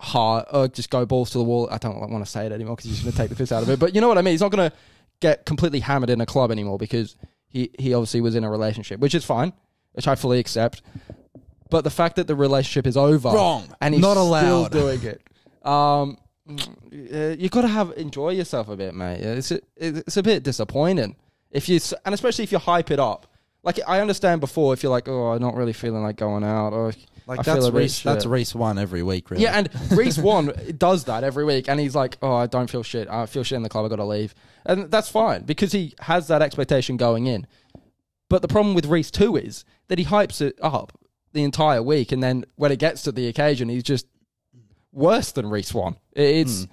hard, or just go balls to the wall. I don't want to say it anymore because he's going to take the piss out of it, but you know what I mean. He's not going to get completely hammered in a club anymore because he obviously was in a relationship, which is fine, which I fully accept, but the fact that the relationship is over, wrong, and he's not allowed still doing it, you got to enjoy yourself a bit, mate. It's a bit disappointing if you, and especially if you hype it up Like, I understand before if you're like, oh, I'm not really feeling like going out. Or like, that's Reese One every week, really. Yeah, and Reese One does that every week. And he's like, oh, I don't feel shit. I feel shit in the club. I got to leave. And that's fine because he has that expectation going in. But the problem with Reese Two is that he hypes it up the entire week. And then when it gets to the occasion, he's just worse than Reese One. It's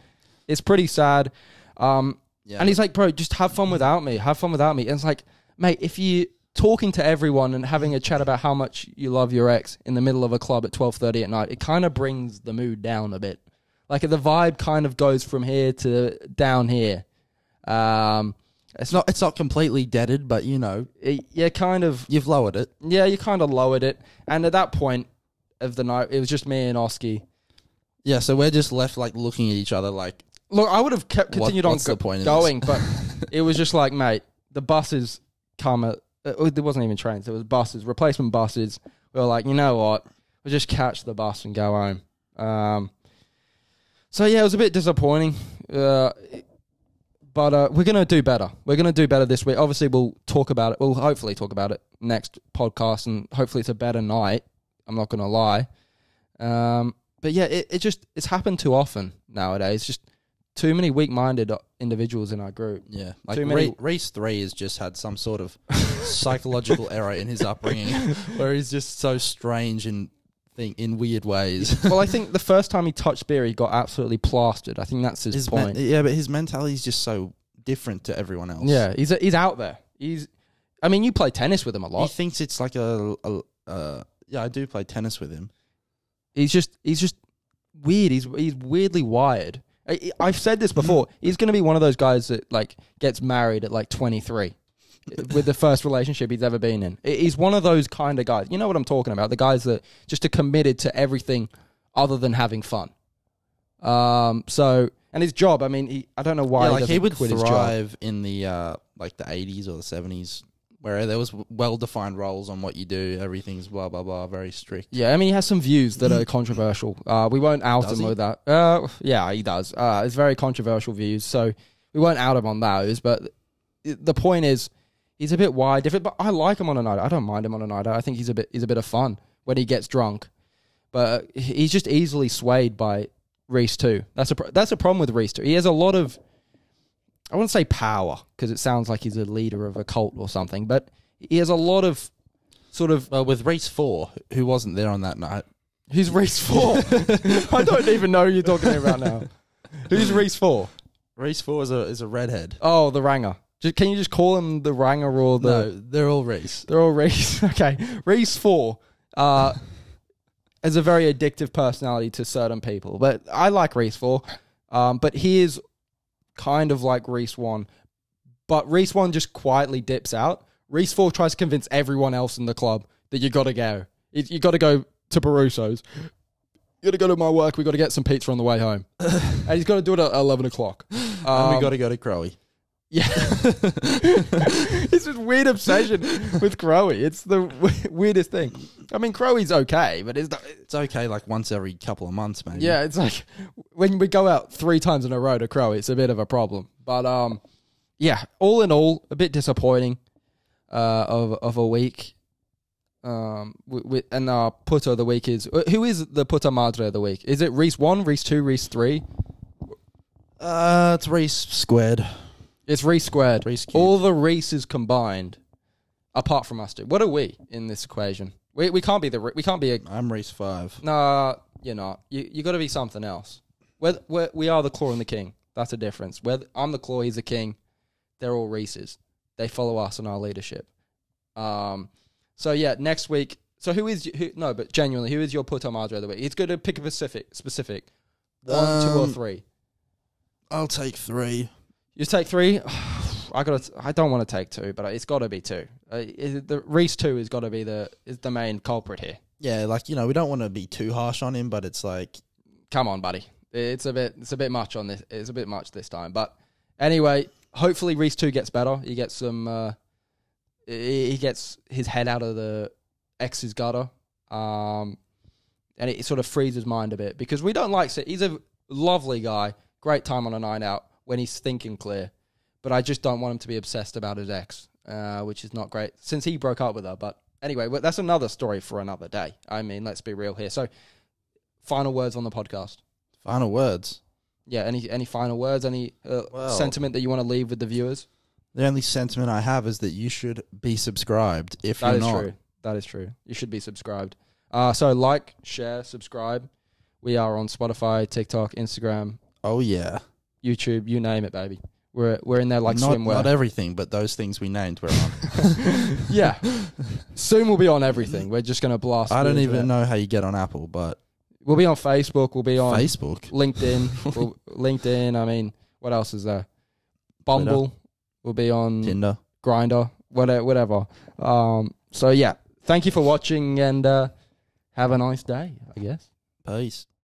pretty sad. Yeah. And he's like, bro, just have fun without me. Have fun without me. And it's like, mate, if you... talking to everyone and having a chat about how much you love your ex in the middle of a club at 12:30 at night, it kind of brings the mood down a bit. Like, the vibe kind of goes from here to down here. It's not completely deaded, but you know, you've lowered it. Yeah, you kind of lowered it. And at that point of the night, it was just me and Oski. Yeah, so we're just left like looking at each other, like, look, I would have continued on going, but it was just like, mate, the buses come at. There wasn't even trains. There was buses, replacement buses. We were like, you know what? We'll just catch the bus and go home. So, yeah, it was a bit disappointing. But we're going to do better. We're going to do better this week. Obviously, we'll talk about it. We'll hopefully talk about it next podcast, and hopefully it's a better night. I'm not going to lie. But, yeah, it's happened too often nowadays. Just too many weak-minded individuals in our group. Yeah. Like, Reese 3 has just had some sort of psychological error in his upbringing where he's just so strange in weird ways. Well, I think the first time he touched beer, he got absolutely plastered. I think that's his point. Yeah, but his mentality is just so different to everyone else. Yeah, he's out there. I mean, you play tennis with him a lot. He thinks it's like yeah, I do play tennis with him. He's just weird. He's weirdly wired. I've said this before. He's going to be one of those guys that like gets married at like 23 with the first relationship he's ever been in. He's one of those kind of guys. You know what I'm talking about? The guys that just are committed to everything other than having fun. And his job, I mean, I don't know why. Yeah, like he would thrive in the like the 80s or the 70s, where there was well-defined roles on what you do. Everything's blah, blah, blah, very strict. Yeah, I mean, he has some views that are controversial. We won't out him with that. Yeah, he does. It's very controversial views, so we won't out him on those. But the point is, he's a bit wide different, but I like him on a night. I don't mind him on a night. I think he's a bit of fun when he gets drunk. But he's just easily swayed by Reese too. That's a problem with Reese too. He has a lot of... I wouldn't say power, because it sounds like he's a leader of a cult or something, but he has a lot of sort of... Well, with Reese 4, who wasn't there on that night. Who's Reese 4? I don't even know who you're talking about now. Who's Reese 4? Reese 4 is a redhead. Oh, the Ranger. Can you just call him the Ranger or the... No, they're all Reese. They're all Reese. Okay. Reese 4 is a very addictive personality to certain people, but I like Reese 4, but he is... kind of like Reese 1, but Reese 1 just quietly dips out. Reese 4 tries to convince everyone else in the club that you got to go. You got to go to Barusso's. You got to go to my work. We got to get some pizza on the way home. And he's got to do it at 11 o'clock. And we got to go to Crowe. Yeah. It's this weird obsession with Crowe. It's the weirdest thing. I mean, Crowe's okay, but it's okay like once every couple of months, maybe. Yeah, it's like when we go out 3 times in a row to Crowe, it's a bit of a problem. But yeah, all in all, a bit disappointing of a week. And our putter of the week is... Who is the putter madre of the week? Is it Reese 1, Reese 2, Reese 3? It's Reese squared. It's Reese squared. Reese cubed. All the Reese's combined, apart from us two. What are we in this equation? We can't be the we can't be. I'm Reese 5. Nah, you're not. You got to be something else. We are the claw and the king. That's a difference. I'm the claw. He's the king. They're all Reese's. They follow us in our leadership. So yeah, next week. So but genuinely, who is your puta madre of the week? It's good to pick a specific. 1, 2, or 3. I'll take 3. You take 3. I don't want to take 2, but it's got to be 2. The Reese 2 has got to be the main culprit here. Yeah, like, you know, we don't want to be too harsh on him, but it's like, come on, buddy, it's a bit much on this. It's a bit much this time. But anyway, hopefully Reese 2 gets better. He gets some. He gets his head out of the ex's gutter, and it sort of frees his mind a bit, because we don't like it. He's a lovely guy, great time on a night out when he's thinking clear. But I just don't want him to be obsessed about his ex, which is not great, since he broke up with her. But anyway, that's another story for another day. I mean, let's be real here. So, final words on the podcast. Final words? Yeah, any final words? Any sentiment that you want to leave with the viewers? The only sentiment I have is that you should be subscribed if that you're not. That is true. That is true. You should be subscribed. So, like, share, subscribe. We are on Spotify, TikTok, Instagram. Oh, yeah. YouTube, you name it, baby. We're in there like swimwear. Not everything, but those things we named we're on. Yeah. Soon we'll be on everything. We're just going to blast. I don't even know how you get on Apple, but... We'll be on Facebook. We'll be on... Facebook? LinkedIn. LinkedIn. I mean, what else is there? Bumble. Twitter. We'll be on... Tinder. Grindr. Whatever. So, yeah. Thank you for watching and have a nice day, I guess. Peace.